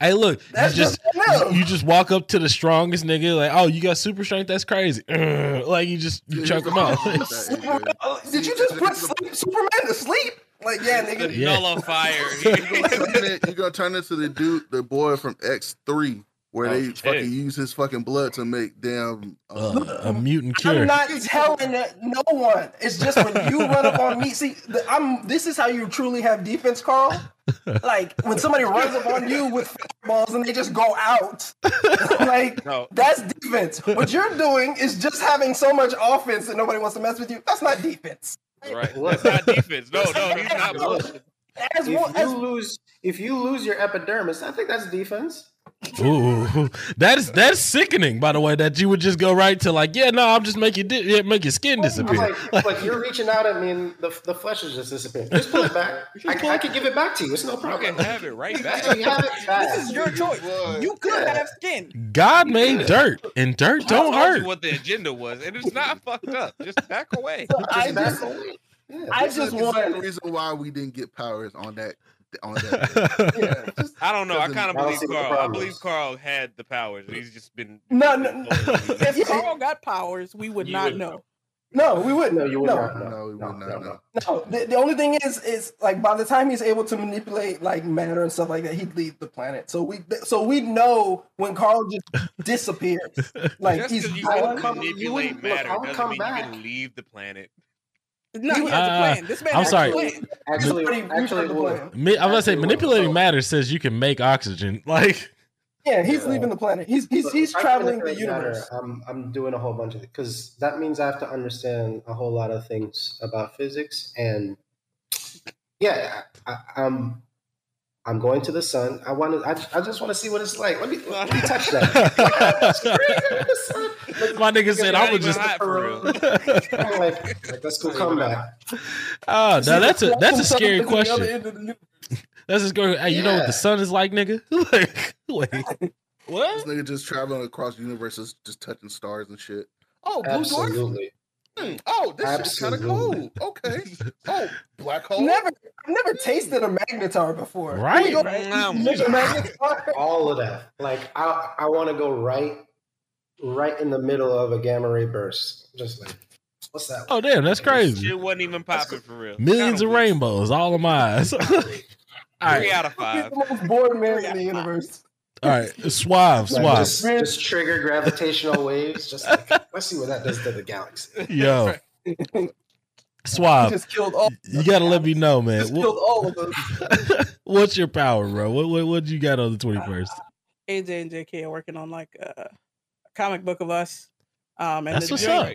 Hey, look, you just walk up to the strongest nigga, like, oh, you got super strength? That's crazy. Like, you chuck them out. Did you just put Superman to sleep? Like, yeah, nigga. Nullifier. You're going to turn into the boy from X3, where they fucking use his fucking blood to make damn... a mutant cure. I'm not telling no one. It's just when you run up on me. See, this is how you truly have defense, Carl. Like, when somebody runs up on you with fireballs and they just go out. Like, that's defense. What you're doing is just having so much offense that nobody wants to mess with you. That's not defense. Right, that's not defense. No, he's not. If you lose your epidermis, I think that's defense. Ooh, that's sickening. By the way, that you would just go right to I'll just make you make your skin disappear. Like you're reaching out at me, and the flesh is just disappearing. Just pull it back. I can give it back to you. It's no problem. You can have it right back. This is your choice. You could have skin. God made dirt, and dirt don't hurt. What the agenda was, and it's not fucked up. Just back away. Just back away. Yeah, the reason why we didn't get powers on that. I don't know. I kind of believe Carl. I believe Carl had the powers. He's just been no. If Carl got powers, we would not know. No, we wouldn't. No, you would not. No, we would not know. No, the only thing is like by the time he's able to manipulate like matter and stuff like that, he'd leave the planet. So we know when Carl just disappears, like just he's manipulate matter doesn't mean you can leave the planet. No, he has a plan. This man Actually, I was gonna say manipulating matter says you can make oxygen. Like, yeah, he's leaving the planet. He's traveling the universe. I'm doing a whole bunch of it because that means I have to understand a whole lot of things about physics and I'm going to the sun. I just want to see what it's like. Let me touch that. My nigga said I would just like that's cool comeback. Oh, no, that's a scary question. That's just going. Hey, you know what the sun is like, nigga? Like what? This nigga just traveling across universes, just touching stars and shit. Oh, absolutely. Oh, this shit's kind of cool. Okay. Oh, black hole. I've never tasted a magnetar before. Right. Magnetar? All of that. Like I want to go right in the middle of a gamma ray burst. Just like, what's that? Oh damn, that's crazy. It wasn't even popping for real. Millions of rainbows, all of my eyes. All right. 3 out of 5. He's the most bored man in the universe. All right, Suave. Just trigger gravitational waves. Just let's see what that does to the galaxy. Yo, Suave. Just killed all. You gotta let me know, man. Just killed all of them. What's your power, bro? What you got on the 21st? AJ and JK are working on a comic book of us. And that's what's up.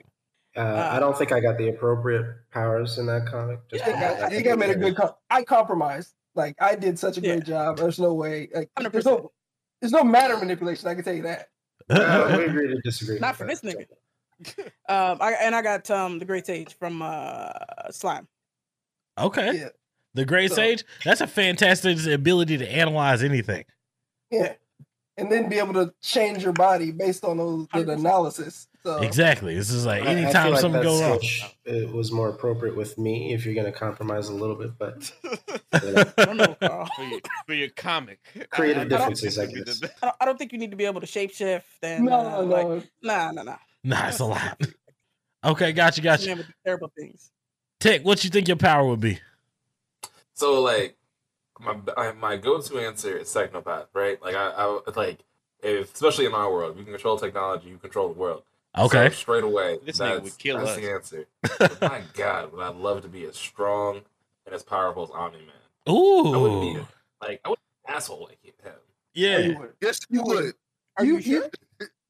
I don't think I got the appropriate powers in that comic. I think I made a good. I compromised. Like I did such a great job. There's no way. Like, 100%. There's no matter manipulation. I can tell you that. We agree to disagree. Not for this nigga. I got the Great Sage from Slime. Okay. Yeah. The Great Sage. That's a fantastic ability to analyze anything. Yeah, and then be able to change your body based on the analysis. So exactly. This is like anytime something goes wrong. It was more appropriate with me if you're going to compromise a little bit, but I don't know, Carl. For your comic creative differences, I guess. I don't think you need to be able to shapeshift. And nah, it's a lot. Okay, gotcha. Terrible things. Tech, what you think your power would be? So like my go-to answer is Psychopath, right? Like I like if, especially in our world, you can control technology, you control the world. Okay. So straight away, this nigga would kill us. That's the answer. My God, would I love to be as strong and as powerful as Omni Man? Ooh, I wouldn't be an asshole like him. Yeah, yes, you would. Are you sure?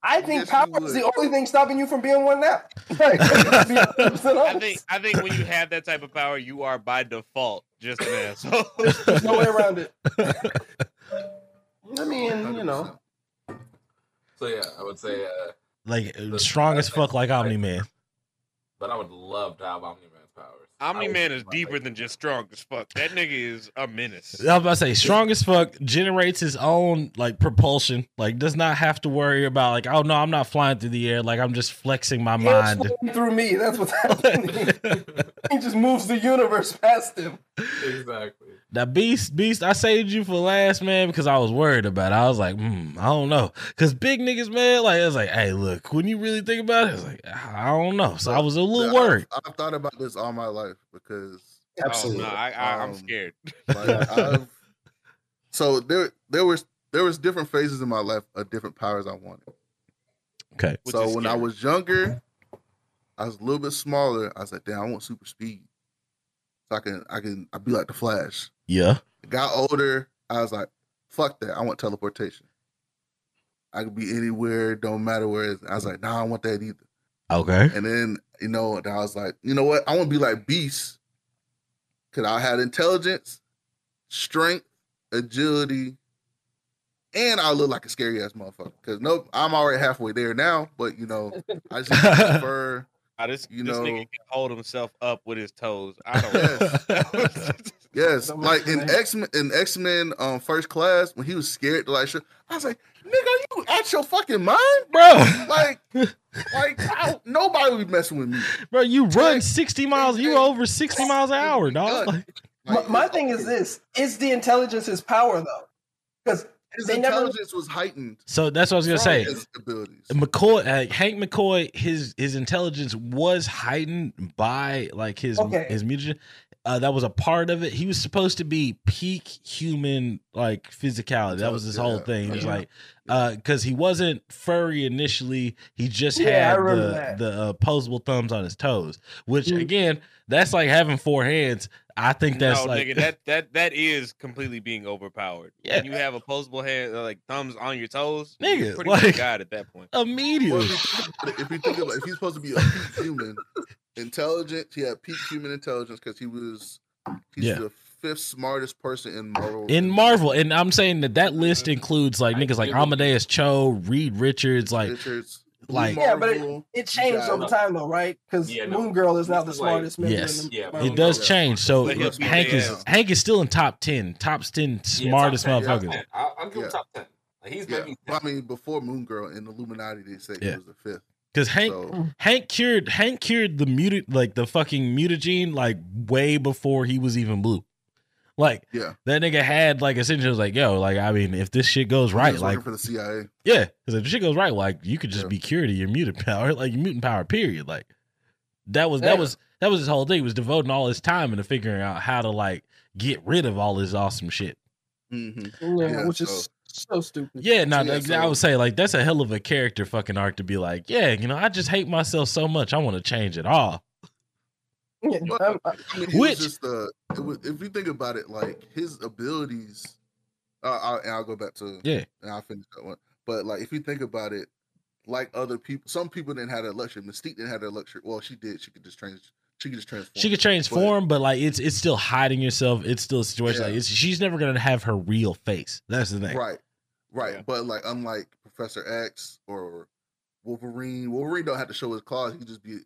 I think power is the only thing stopping you from being one now. Like, I think when you have that type of power, you are by default just an asshole. There's no way around it. I mean, 100%. You know. So yeah, I would say like strong as fuck, like Omni Man. But I would love to have Omni Man's powers. Omni Man is deeper than just strong as fuck. That nigga is a menace. I was about to say, strong as fuck, generates his own like propulsion. Like, does not have to worry about like, oh no, I'm not flying through the air. Like, I'm just flexing my mind through me. That's what's happening. He just moves the universe past him. Exactly. Now, Beast, I saved you for last, man, because I was worried about it. I was like, I don't know. Because big niggas, man, like, it was like, hey, look, when you really think about it, it's like, I don't know. So I was a little worried. I've thought about this all my life because... Absolutely. Oh, no, I'm scared. Like, so there was different phases in my life of different powers I wanted. Okay. So when I was younger, I was a little bit smaller. I was like, damn, I want super speed. So I'd be like the Flash. Yeah. Got older, I was like, fuck that. I want teleportation. I could be anywhere, don't matter where it is. I was like, nah, I don't want that either. Okay. And then, you know, and I was like, you know what? I want to be like Beast. Because I had intelligence, strength, agility, and I look like a scary ass motherfucker. Because I'm already halfway there now, but, you know, I just prefer... this nigga can hold himself up with his toes. I don't know. Yes. Like in X-Men First Class, when he was scared to like shit, I was like, nigga, are you out your fucking mind, bro? Like nobody would be messing with me. Bro, you run 60 miles, you over 60 miles an hour, dog. My thing is this, it's the intelligence is power though. Because his intelligence was heightened. So that's what I was gonna say. Hank McCoy, his intelligence was heightened by like his mutagen. That was a part of it. He was supposed to be peak human like physicality. That was his whole thing. It was like because he wasn't furry initially. He just had the opposable thumbs on his toes, which again, that's like having four hands. I think that's nigga, that is completely being overpowered. Yeah. When you have opposable hands, like thumbs on your toes, nigga, you're pretty much God at that point. Immediately. If you think about, if he's supposed to be a peak human intelligence, he had peak human intelligence because he's the fifth smartest person in Marvel. And I'm saying that list includes like niggas like Amadeus Cho, Reed Richards, like. Like, yeah, but it changed over time though, right? Because Moon Girl is now the smartest member. Yes, it does change. So Hank is still in top 10 smartest motherfucker. Yeah, I'll give him top 10. Like, he's maybe 10. I mean, before Moon Girl in Illuminati, they said he was the fifth. Because Hank cured the mutant, like the fucking mutagene, like way before he was even blue. Like that nigga had like essentially was like, yo, like I mean, if this shit goes right, like for the CIA, because if this shit goes right, like you could just be cured of your mutant power, like your mutant power, period. Like that was his whole thing. He was devoting all his time into figuring out how to like get rid of all his awesome shit, which is so stupid. Yeah, no, I would say like that's a hell of a character fucking arc to be like, yeah, you know, I just hate myself so much, I want to change it all. But, I mean, if you think about it, like his abilities, I'll go back to and I'll finish that one. But like, if you think about it, like other people, some people didn't have that luxury. Mystique didn't have that luxury. Well, she did. She could just change. She could just transform. She could transform, but like it's still hiding yourself. It's still a situation like she's never gonna have her real face. That's the thing, right? Yeah. But like, unlike Professor X or Wolverine don't have to show his claws. He just be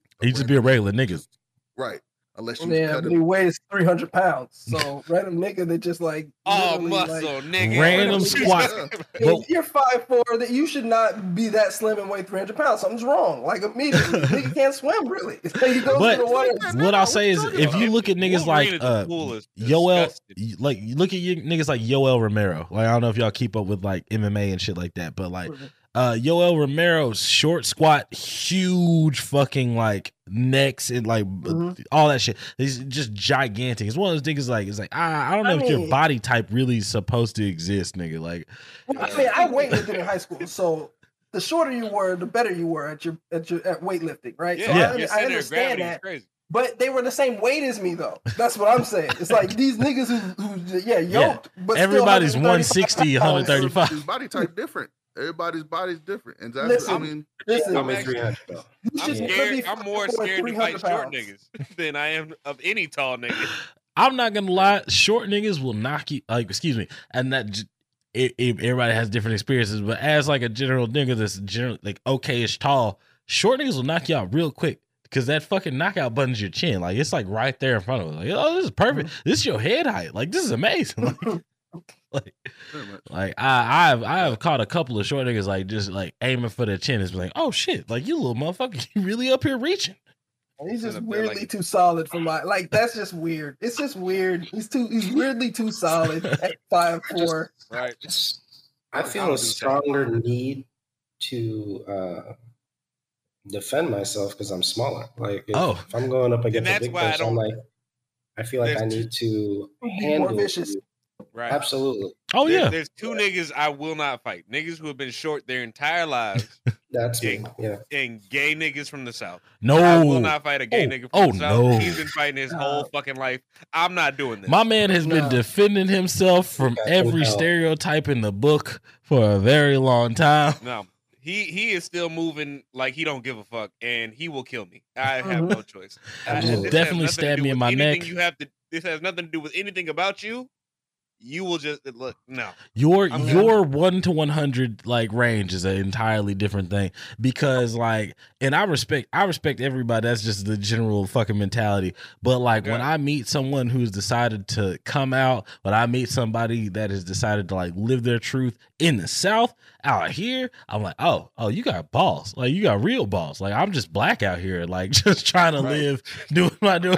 a regular nigga. Right, unless you cut him. He weighs 300 pounds. So random nigga that just like muscle like, nigga, random squat. If you're 5'4", that you should not be that slim and weigh 300 pounds. Something's wrong. Like immediately, nigga can't swim really. So you go to the water. What I'll say is, if you look at niggas like Yoel, like look at you niggas like Yoel Romero. Like I don't know if y'all keep up with like MMA and shit like that, but like. Yoel Romero's short, squat, huge fucking like necks and like all that shit. He's just gigantic. It's one of those niggas like it's like I don't know if your body type really is supposed to exist, nigga. Like I mean, I weightlifted in high school, so the shorter you were, the better you were at weightlifting, right? Yeah, so I understand that. Crazy. But they were the same weight as me, though. That's what I'm saying. It's like these niggas who yoked. But everybody's 160, 135. His body type different. Everybody's body's different, and that's listen, I mean. Listen, I'm scared. I'm more scared to fight short niggas than I am of any tall niggas. I'm not gonna lie, short niggas will knock you. Like, excuse me, and that everybody has different experiences, but as like a general nigga that's generally like okayish tall, short niggas will knock you out real quick. Cause that fucking knockout button's your chin, like it's like right there in front of us. Like, oh, this is perfect. Mm-hmm. This is your head height. Like, this is amazing. Like I've caught a couple of short niggas like just like aiming for their chin. It's like, oh shit, like you little motherfucker, you really up here reaching. He's just weirdly too solid for my like. That's just weird. It's just weird. He's weirdly too solid at 5'4". Right. I feel a stronger need to. Defend myself because I'm smaller. Like if I'm going up against a big person, I'm like, I feel like I need to handle more vicious. Right. Absolutely. Oh yeah. There's two niggas I will not fight. Niggas who have been short their entire lives. That's me. Yeah. And gay niggas from the South. No, I will not fight a gay nigga from the South. No. He's been fighting his whole fucking life. I'm not doing this. My man has been defending himself from every stereotype in the book for a very long time. No. He is still moving like he don't give a fuck, and he will kill me. I have no choice. Definitely stab me in my neck. This has nothing to do with anything about you. You will just look no. Your 1 to 100 like range is an entirely different thing because like, and I respect everybody. That's just the general fucking mentality. But like when I meet someone who's decided to come out, when I meet somebody that has decided to like live their truth in the South out here, I'm like, oh, you got balls. Like you got real balls. Like I'm just black out here, like just trying to live, doing my doing.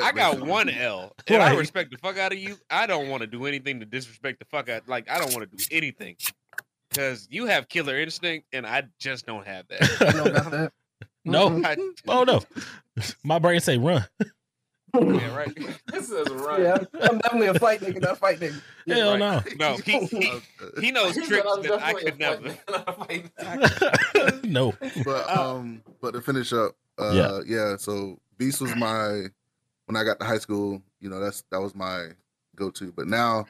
I got one L, and I respect the fuck out of you. I don't want to do anything to disrespect the fuck out. Like I don't want to do anything because you have killer instinct and I just don't have that. You don't got that? No. Oh no. My brain say run. Yeah, right. This is right. Yeah, I'm definitely a fight nigga, not fight nigga. Hell right. No. He knows tricks that I could never. No. But to finish up, so Beast was when I got to high school, you know, that was my go-to. But now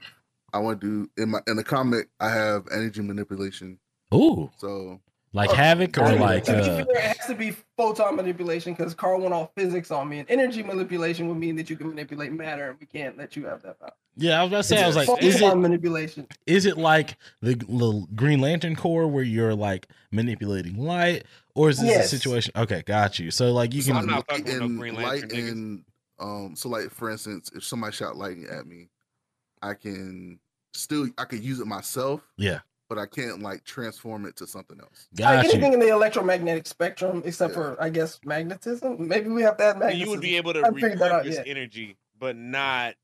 I want to do in the comic I have energy manipulation. Ooh. So like Havoc or like it has to be photon manipulation because Carl went all physics on me, and energy manipulation would mean that you can manipulate matter and we can't let you have that power. Yeah, I was about to say, I was like, manipulation. Is it like the little Green Lantern Corps where you're like manipulating light, or is this a situation? Okay, got you. So like I'm not fucking with no Green Lantern light and, so like for instance, if somebody shot lightning at me, I could use it myself. Yeah. But I can't like transform it to something else. Like anything in the electromagnetic spectrum, except for I guess magnetism. Maybe we have to add magnetism. You would be able to repurpose energy, but not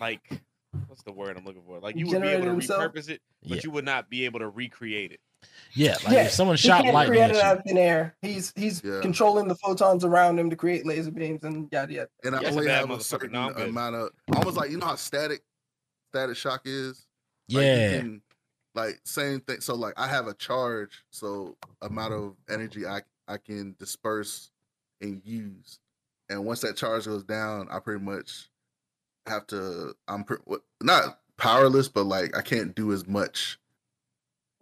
like what's the word I'm looking for? Like you generate would be able to repurpose it, but you would not be able to recreate it. Yeah, like if someone shot lightning at you, out of thin air. He's controlling the photons around him to create laser beams and yada yada. And I only have a certain amount of almost like you know how static shock is. Like like same thing. So like I have a charge, so amount of energy I can disperse and use. And once that charge goes down, I pretty much have to. I'm not powerless, but like I can't do as much.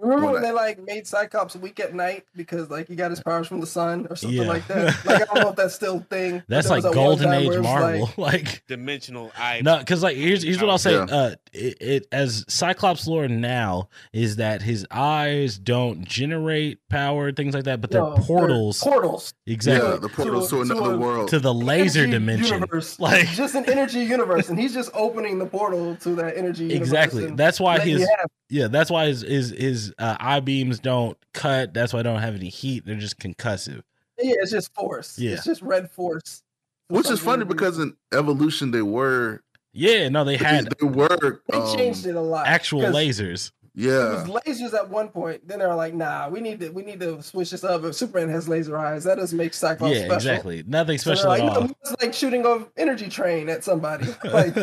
Remember when they like made Cyclops weak at night because like he got his powers from the sun or something like that. Like I don't know if that's still a thing. That's like golden age Marvel, like dimensional. No, because like here's what I'll say. It as Cyclops lore now is that his eyes don't generate power, things like that, but they're portals. Portals, exactly. Yeah, the portals to another world, to the laser dimension, universe. Like just an energy universe, and he's just opening the portal to that energy universe. Exactly. That's why his eye beams don't cut. That's why I don't have any heat. They're just concussive. Yeah, it's just force. Yeah. It's just red force. Which is funny because in Evolution they were. Yeah, no, they were. They changed it a lot. Actual lasers. Yeah, it was lasers at one point. Then they're like, nah, we need to switch this up. If Superman has laser eyes, that doesn't make Cyclops special. Yeah, exactly. Nothing special at all. No, it's like shooting an energy train at somebody. Like,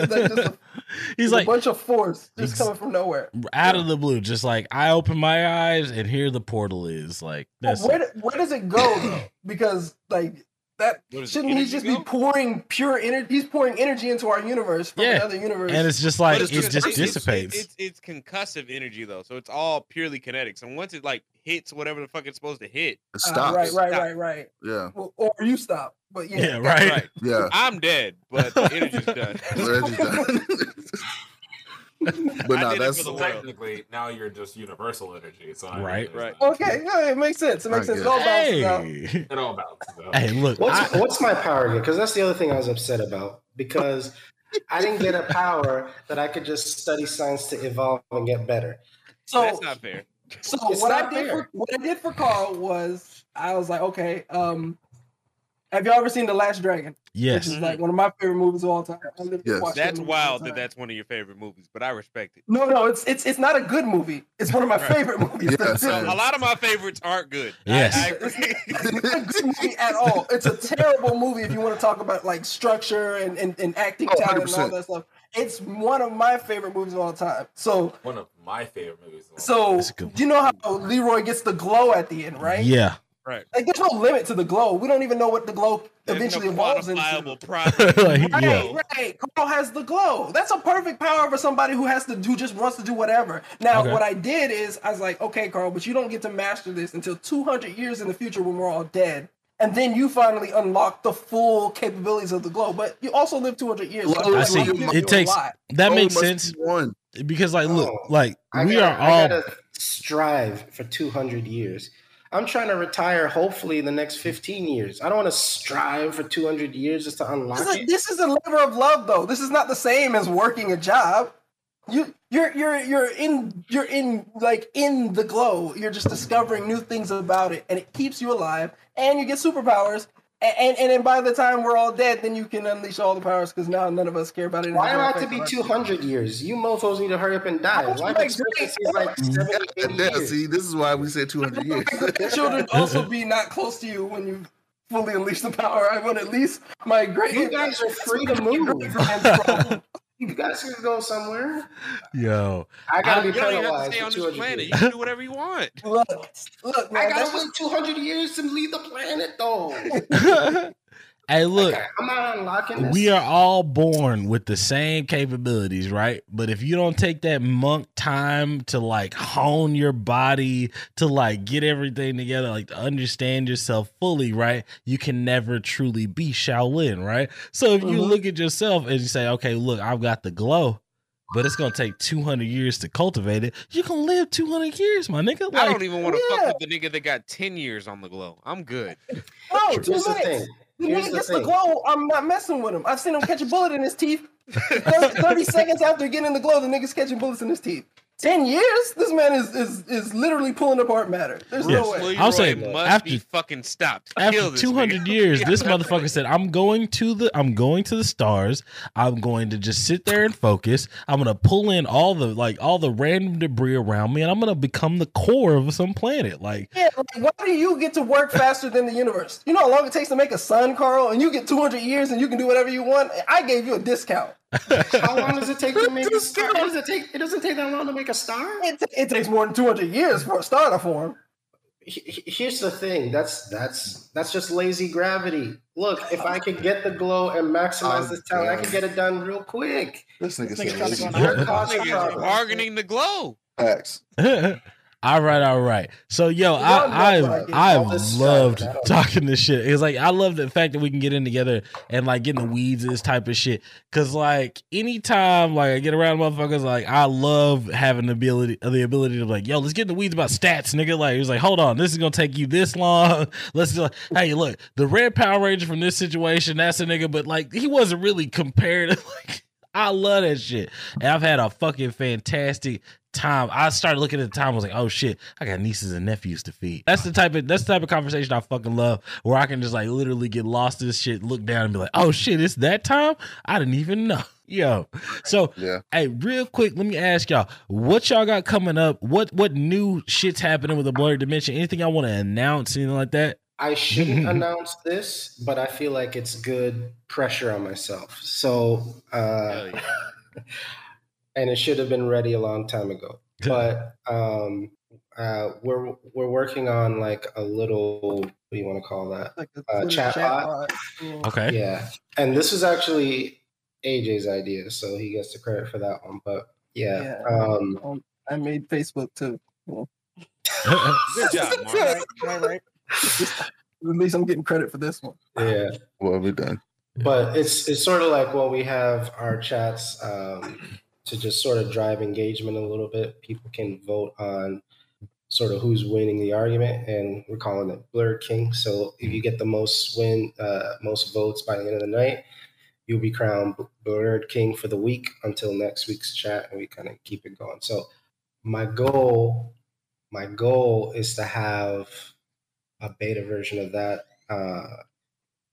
he's like a bunch of force just coming from nowhere, out of the blue. Just like I open my eyes and here the portal is. Like, where does it go though? Because like That shouldn't he just be pouring pure energy? He's pouring energy into our universe from another universe, and it's just like it just dissipates. It's concussive energy though, so it's all purely kinetics. And once it like hits whatever the fuck it's supposed to hit, it stops. Right. Yeah. Well, or you stop, but right. Yeah. I'm dead, but the energy's done. But no, that's technically now you're just universal energy. So right. Okay, no, it makes sense. It makes sense. It all balances out. Hey, look, what's my power again? Because that's the other thing I was upset about. Because I didn't get a power that I could just study science to evolve and get better. So that's not fair. So what I did for Carl was I was like, okay, have y'all ever seen The Last Dragon? Yes. Which is like one of my favorite movies of all time. That's wild that that's one of your favorite movies, but I respect it. No, it's not a good movie. It's one of my favorite movies. Yeah, so a lot of my favorites aren't good. Yes. I agree. It's not a good movie at all. It's a terrible movie if you want to talk about like structure and acting talent and all that stuff. It's one of my favorite movies of all time. So one of my favorite movies of all time. So you know how Leroy gets the glow at the end, right? Yeah. Right. Like, there's no limit to the glow. We don't even know what the glow eventually evolves into. Right. Carl has the glow. That's a perfect power for somebody who just wants to do whatever. Now, what I did is I was like, okay, Carl, but you don't get to master this until 200 years in the future when we're all dead. And then you finally unlock the full capabilities of the glow. But you also live 200 years. I see. It takes a lot. That makes sense. Because, like, look, like, we gotta strive for 200 years. I'm trying to retire, hopefully, in the next 15 years. I don't want to strive for 200 years just to unlock it. This is a labor of love, though. This is not the same as working a job. You're in the glow. You're just discovering new things about it, and it keeps you alive. And you get superpowers. And then by the time we're all dead, then you can unleash all the powers because now none of us care about it. Why do I have to be 200 years? You mofos need to hurry up and die. Life expectancy is like 70 years. See, this is why we said 200 years. Children also be not close to you when you fully unleash the power. I want at least my great. You guys are free to move. You guys can go somewhere. Yo, I gotta be penalized. You don't have to stay on this planet. You can do whatever you want. Look, man, I gotta wait 200 years to leave the planet, though. Hey, look, okay, I'm not unlocking this. We are all born with the same capabilities, right? But if you don't take that monk time to like hone your body, to like get everything together, like to understand yourself fully, right? You can never truly be Shaolin, right? So if you look at yourself and you say, okay, look, I've got the glow, but it's going to take 200 years to cultivate it. You can live 200 years, my nigga. Like, I don't even want to fuck with the nigga that got 10 years on the glow. I'm good. Oh, here's the thing. When he gets the glow, I'm not messing with him. I've seen him catch a bullet in his teeth. 30 seconds after getting the glow, the nigga's catching bullets in his teeth. 10 years? This man is literally pulling apart matter. There's no way. I'll say after fucking stopped. After 200 years, this motherfucker said, I'm going to the stars. I'm going to just sit there and focus. I'm gonna pull in all the random debris around me, and I'm gonna become the core of some planet. Like, yeah, why do you get to work faster than the universe? You know how long it takes to make a sun, Carl, and you get 200 years and you can do whatever you want. I gave you a discount. How long does it take to make a star? It doesn't take that long to make a star. It takes more than 200 years for a star to form. Here's the thing. That's just lazy gravity. Look, if I could get the glow and maximize this talent, I could get it done real quick. This nigga's bargaining the glow. Facts. All right. So, yo, I've loved talking this shit. It's like, I love the fact that we can get in together and like get in the weeds of this type of shit. Cause like anytime like I get around motherfuckers, like I love having the ability to like, yo, let's get in the weeds about stats, nigga. Like it was like, hold on, this is gonna take you this long. Let's do. Like, hey, look, the Red Power Ranger from this situation, that's a nigga, but like he wasn't really compared. Like I love that shit, and I've had a fucking fantastic time. I started looking at the time. I was like, oh shit, I got nieces and nephews to feed. That's the type of conversation I fucking love, where I can just like literally get lost in this shit, look down and be like, oh shit, it's that time? I didn't even know. Yo. So hey, real quick, let me ask y'all, what y'all got coming up? What new shit's happening with the Blerdimension? Anything y'all want to announce, anything like that? I shouldn't announce this, but I feel like it's good pressure on myself. So and it should have been ready a long time ago. But We're working on like a little, what do you want to call that? Like chatbot. Okay. Yeah. And this was actually AJ's idea, so he gets the credit for that one. But yeah. I made Facebook too. Cool. Good job, Mark. All right. At least I'm getting credit for this one. Yeah. Well, we're done. But it's sort of like, well, we have our chats to just sort of drive engagement a little bit. People can vote on sort of who's winning the argument, and we're calling it Blur King. So if you get the most votes by the end of the night, you'll be crowned Blur King for the week until next week's chat, and we kind of keep it going. So my goal is to have a beta version of that.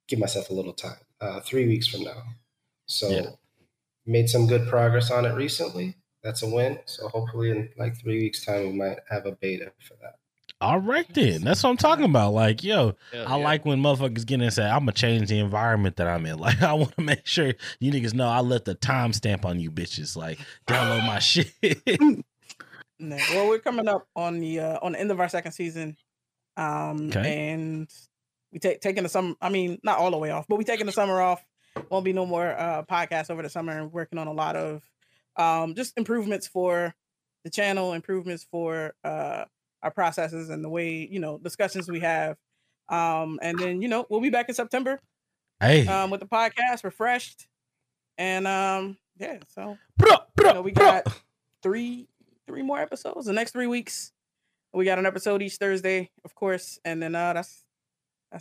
Give myself a little time, 3 weeks from now. So made some good progress on it recently. That's a win. So hopefully in like 3 weeks time, we might have a beta for that. All right, then. That's what I'm talking about. Like, yo, like when motherfuckers get in and say, I'm going to change the environment that I'm in. Like, I want to make sure you niggas know I left the timestamp on you bitches. Like, download my shit. No. Well, we're coming up on the end of our second season. And we taking the summer. I mean, not all the way off, but we taking the summer off. Won't be no more podcasts over the summer, and working on a lot of just improvements for the channel, improvements for our processes and the way, you know, discussions we have. And then, you know, we'll be back in September with the podcast refreshed. And so you know, we got three more episodes the next 3 weeks. We got an episode each Thursday, of course. And then that's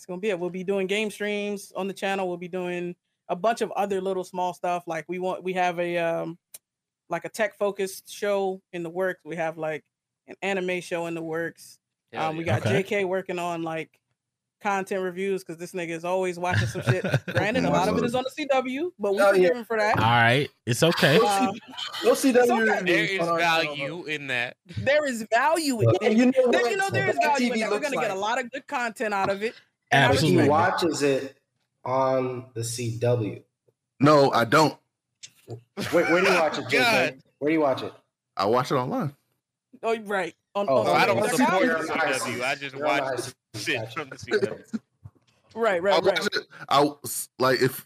going to be it. We'll be doing game streams on the channel. We'll be doing a bunch of other little small stuff. Like we have a, like a tech focused show in the works. We have like an anime show in the works. We got JK working on like content reviews, because this nigga is always watching some shit. Granted, a lot of it is on the CW, but we're forgiving for that. All right, it's okay. We'll see that. There is value in that. There is value in it. You know there is value in that. We're gonna get a lot of good content out of it. Absolutely. He watches it on the CW. No, I don't. Where do you watch it, JK? Where do you watch it? I watch it online. Oh, right. I don't support the CW. I just watch shit from the CW. Right. I like if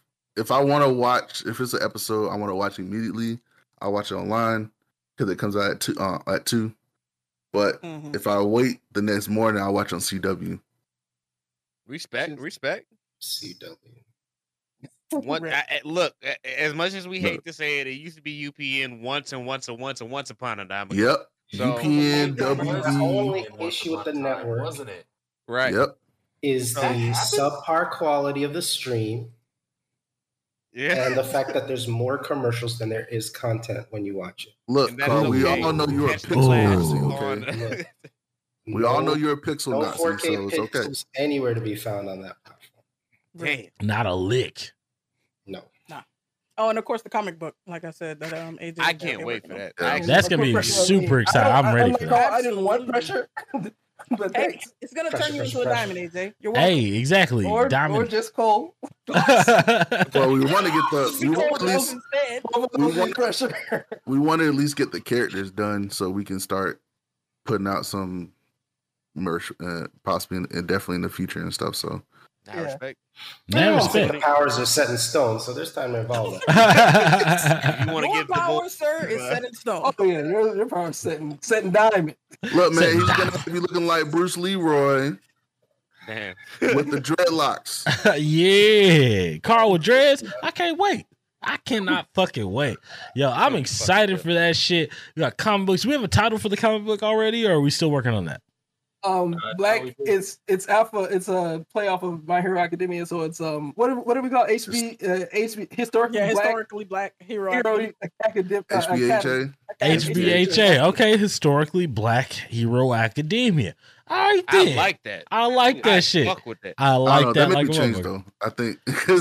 I want to watch, if it's an episode I want to watch immediately, I watch it online because it comes out at 2. But if I wait the next morning, I watch on CW. Respect. CW. Look, as much as we hate to say it, it used to be UPN once upon a time. Yep. So, UPN, WB. The only issue with the network, wasn't it? Right. Yep. Is the subpar quality of the stream. Yeah. And the fact that there's more commercials than there is content when you watch it. Look, we all know you're a pixel Nazi. We all know you're a pixel Nazi, so it's okay. There's anywhere to be found on that platform. Damn. Not a lick. No. Oh, and of course the comic book, like I said, that AJ. I can't wait for that. That's gonna be super exciting. I'm ready for that. I didn't want pressure, but hey, it's gonna turn you into a diamond, AJ. You're welcome. Hey, exactly, diamond or just coal. Well, we want to at least get the characters done so we can start putting out some merch, possibly and definitely in the future and stuff. So. Now respect. The powers are set in stone, so there's time to evolve. You want to give power, sir, is set in stone. Oh yeah, your power set in diamond. Look, man, he's gonna be looking like Bruce Leroy. Damn. With the dreadlocks. Yeah, Carl with dreads. I can't wait. I cannot fucking wait. Yo, I'm excited for that shit. We got comic books. We have a title for the comic book already, or are we still working on that? Black, it's alpha. It's a playoff of My Hero Academia. So it's what do we call HB historically Black Hero Academic HBHA. Okay, historically Black Hero Academia. All right, then. I like that. I shit. Fuck with that. I like that. That might be changed though. I think.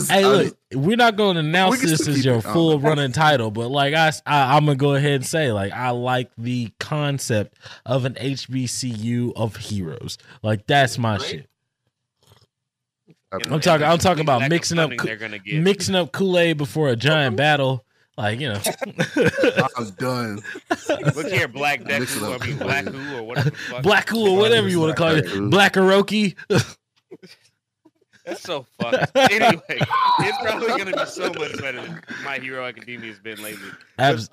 Hey, look, we're not going to announce this as your full running title, but like I'm gonna go ahead and say, like, I like the concept of an HBCU of heroes. Like that's my shit. I'm talking about mixing up Kool-Aid before a giant battle. Like, you know, I was done. Look here, Black Deku, I mean, Black Who, or whatever. Black Who, or whatever you want to call it. Black Aroki. That's so fucked. Anyway, it's probably going to be so much better than My Hero Academia has been lately.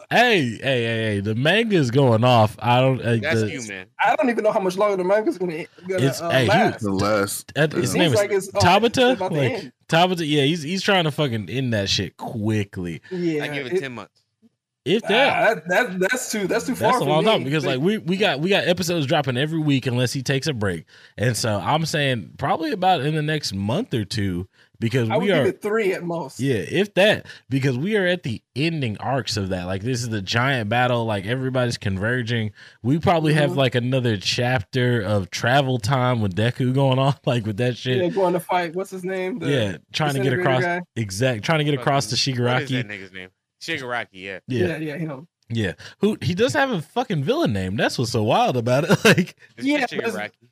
Hey, the manga is going off. I don't. That's you, man. I don't even know how much longer the manga's going to last. His name is Tabata. Tabata, yeah, he's trying to fucking end that shit quickly. Yeah, I give it 10 months. If that, that's too far. That's a long time because like we got episodes dropping every week unless he takes a break, and so I'm saying probably about in the next month or two because we are give it 3 at most. Yeah, if that, because we are at the ending arcs of that. Like this is the giant battle. Like everybody's converging. We probably have like another chapter of travel time with Deku going on, like with that shit. Yeah, going to fight. What's his name? Trying to get across to Shigaraki. What is that nigga's name? Shigaraki, yeah, you know, yeah. Who he does have a fucking villain name? That's what's so wild about it. Like, yeah,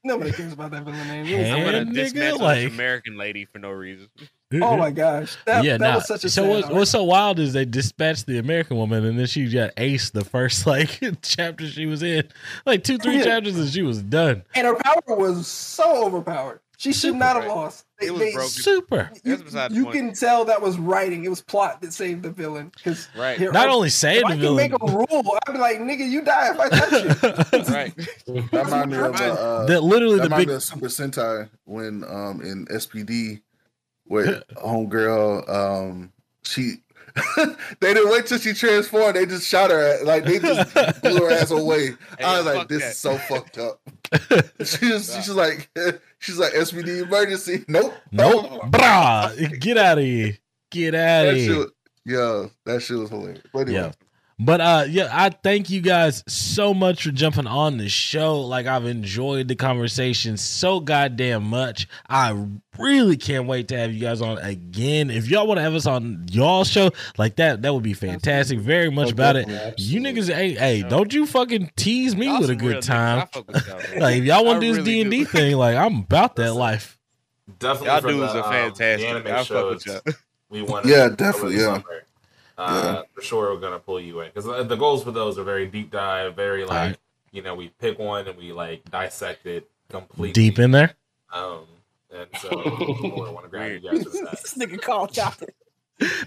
nobody cares about that villain name. Really. I'm gonna dismantle this American lady for no reason. Oh my gosh, that was such a. So what's so wild is they dispatched the American woman and then she got aced the first like chapter she was in, like 2-3 chapters and she was done. And her power was so overpowered. She should not have lost. It was broken. You can tell that was writing. It was plot that saved the villain. Right. Not only saved the villain. Make a rule. I'd be like, nigga, you die if I touch you. Right. That reminds me of Super Sentai when in SPD with homegirl she. They didn't wait till she transformed. They just shot her. They just blew her ass away. Hey, I was like, "This is so fucked up." she's like, SPD emergency. Nope. Brah, get out of here. Yeah, that shit was hilarious. But anyway. Yeah. But I thank you guys so much for jumping on the show. Like, I've enjoyed the conversation so goddamn much. I really can't wait to have you guys on again. If y'all want to have us on y'all's show, like that would be fantastic. Absolutely. Very much about it. Absolutely. You niggas, hey, don't you fucking tease me with a good time. If y'all want to do this D&D thing, I'm about that life. Definitely, y'all dudes are fantastic. I fuck with y'all. We want, definitely, yeah. For sure, we're gonna pull you in because the goals for those are very deep dive, very we pick one and we dissect it completely deep in there. And so I want to grab you guys for that. This nigga called Chocolate.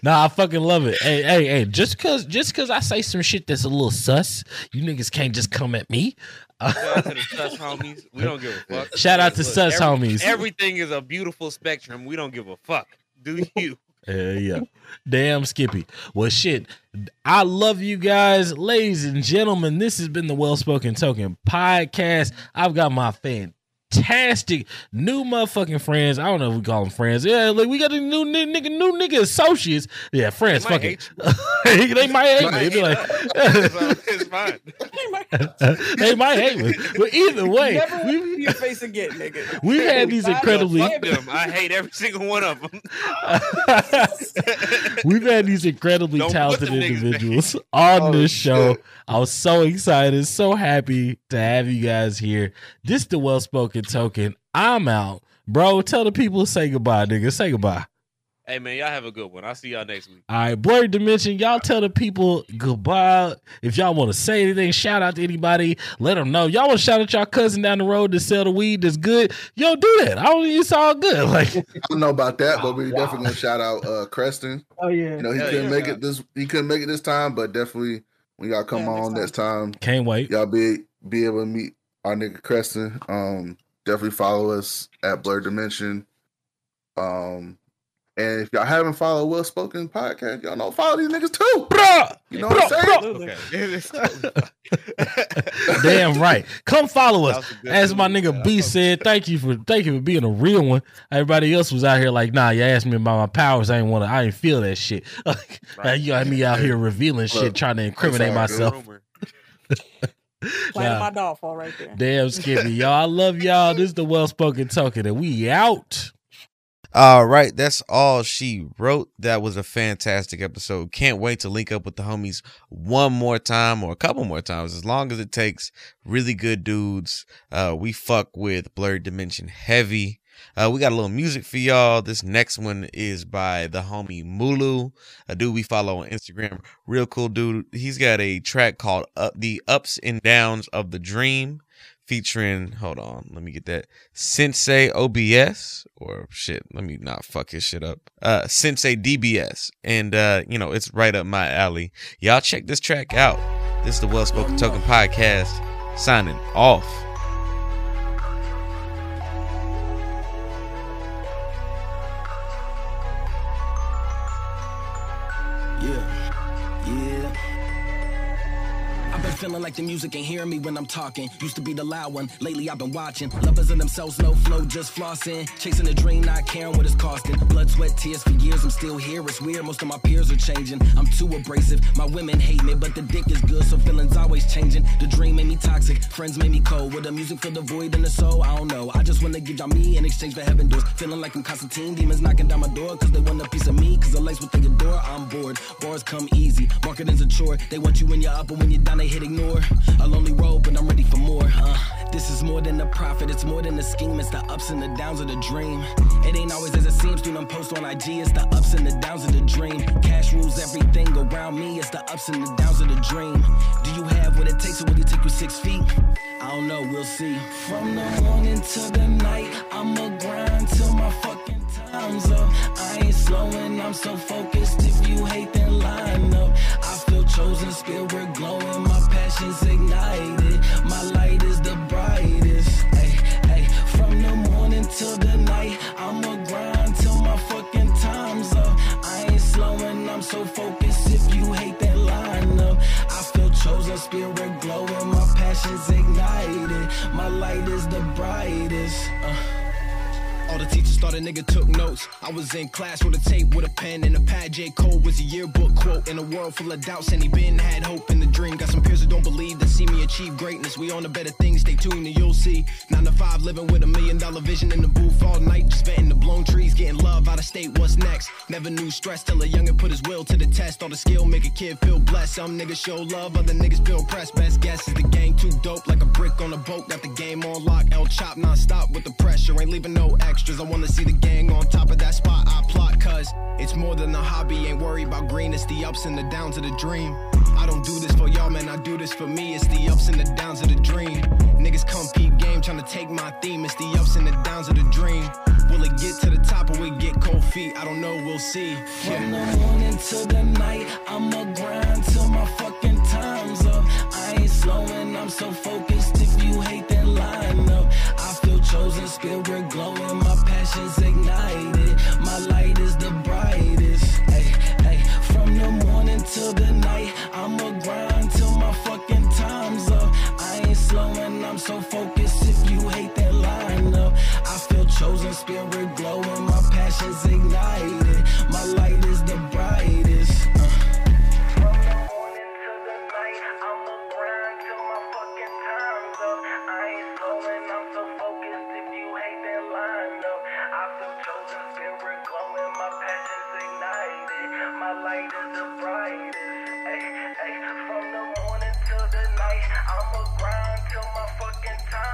Nah, I fucking love it. Hey, just cause I say some shit that's a little sus, you niggas can't just come at me. Shout out to the sus homies. We don't give a fuck. Shout out to sus homies. Everything is a beautiful spectrum. We don't give a fuck. Do you? Yeah. Damn Skippy. Well, shit. I love you guys. Ladies and gentlemen, this has been the Well Spoken Token Podcast. I've got my fantastic new motherfucking friends. I don't know if we call them friends. Yeah, we got the new nigga associates. Yeah, friends. Fuck it. They might hate me. They be like, it's fine. They might hate me. But either way, never in your face again, nigga. We've had these incredibly. Fuck them. I hate every single one of them. We've had these incredibly talented individuals on this show. I was so excited, so happy to have you guys here. This is the Well Spoken Token. I'm out. Bro, tell the people, say goodbye, nigga. Say goodbye. Hey, man, y'all have a good one. I'll see y'all next week. All right, Blerdimension, y'all tell the people goodbye. If y'all want to say anything, shout out to anybody. Let them know. Y'all want to shout out y'all cousin down the road to sell the weed that's good? Yo, do that. It's all good. I don't know about that, but we definitely going to shout out Creston. Oh, yeah. He couldn't make it this time, but definitely when y'all come on next time. Can't wait. Y'all be able to meet our nigga Creston. Definitely follow us at Blerdimension. And if y'all haven't followed Well Spoken Podcast, y'all know follow these niggas too, bro. You know what I'm saying? Okay. Damn right. Come follow us. As my nigga B said, thank you for being a real one. Everybody else was out here like, nah, you asked me about my powers. I ain't feel that shit. You got me out here revealing shit, trying to incriminate myself. Playing my downfall right there. Damn Skippy, y'all. I love y'all. This is the Well Spoken Token, and we out. All right, that's all she wrote. That was a fantastic episode. Can't wait to link up with the homies one more time or a couple more times, as long as it takes. Really good dudes. We fuck with Blerdimension heavy. We got a little music for y'all. This next one is by the homie Mulu, a dude we follow on Instagram. Real cool dude. He's got a track called The Ups and Downs of the Dream, featuring, hold on, let me get that, Sensei OBS, or shit, let me not fuck his shit up, Sensei DBS, and you know, it's right up my alley. Y'all check this track out. This is the Well Spoken Token Podcast, signing off. Feeling like the music ain't hearing me when I'm talking. Used to be the loud one, lately I've been watching. Lovers in themselves, low flow, just flossing. Chasing a dream, not caring what it's costing. Blood, sweat, tears for years, I'm still here. It's weird, most of my peers are changing. I'm too abrasive, my women hate me, but the dick is good, so feelings always changing. The dream made me toxic, friends made me cold. Will the music fill the void in the soul? I don't know. I just wanna give y'all me in exchange for heaven doors. Feeling like I'm Constantine, demons knocking down my door, cause they want a piece of me, cause the lights will think adore. I'm bored, bars come easy, marketing's a chore. They want you when you're up, but when you're down, they hit it. A lonely road, but I'm ready for more. This is more than a profit, it's more than a scheme. It's the ups and the downs of the dream. It ain't always as it seems through them posts on IG. It's the ups and the downs of the dream. Cash rules everything around me. It's the ups and the downs of the dream. Do you have what it takes, or will it take you 6 feet? I don't know, we'll see. From the morning till the night, I'ma grind till my fucking time's up. I ain't slowing, I'm so focused. If you hate, then line up. I feel chosen, spirit glowing, my passion's ignited, my light is the brightest. Ay, ay. From the morning till the night, I'ma grind till my fucking time's up. I ain't slowing, I'm so focused. If you hate, that line up. I feel chosen, spirit glowing, my passion's ignited, my light is the brightest. All the teachers thought a nigga took notes. I was in class with a tape, with a pen and a pad. J. Cole was a yearbook quote. In a world full of doubts, and he been had hope in the dream. Got some peers who don't believe that see me achieve greatness. We on the better things, stay tuned and you'll see. 9 to 5, living with $1 million vision in the booth all night. Just spitting the blown trees, getting love out of state, what's next? Never knew stress till a youngin' put his will to the test. All the skill make a kid feel blessed. Some niggas show love, other niggas feel pressed. Best guess is the gang too dope, like a brick on a boat. Got the game on lock, El Chop non-stop with the pressure. Ain't leaving no extra. I wanna see the gang on top of that spot. I plot cuz it's more than a hobby. Ain't worried about green, it's the ups and the downs of the dream. I don't do this for y'all, man, I do this for me. It's the ups and the downs of the dream. Niggas come peep game, tryna take my theme. It's the ups and the downs of the dream. Will it get to the top, or will it get cold feet? I don't know, we'll see. Yeah. From the morning till the night, I'ma grind till my fucking time's up. I ain't slowing, I'm so focused. If you hate, then line up. I feel chosen, spirit glowing, my passion's ignited, my light is the brightest. Ay, ay. From the morning till the night, I'ma grind till my fucking time's up. I ain't slowing, I'm so focused. If you hate, that line up. I feel chosen, spirit glowing, my passion's ignited, my light is the brightest. From the morning till the night, I'ma grind till my fucking time.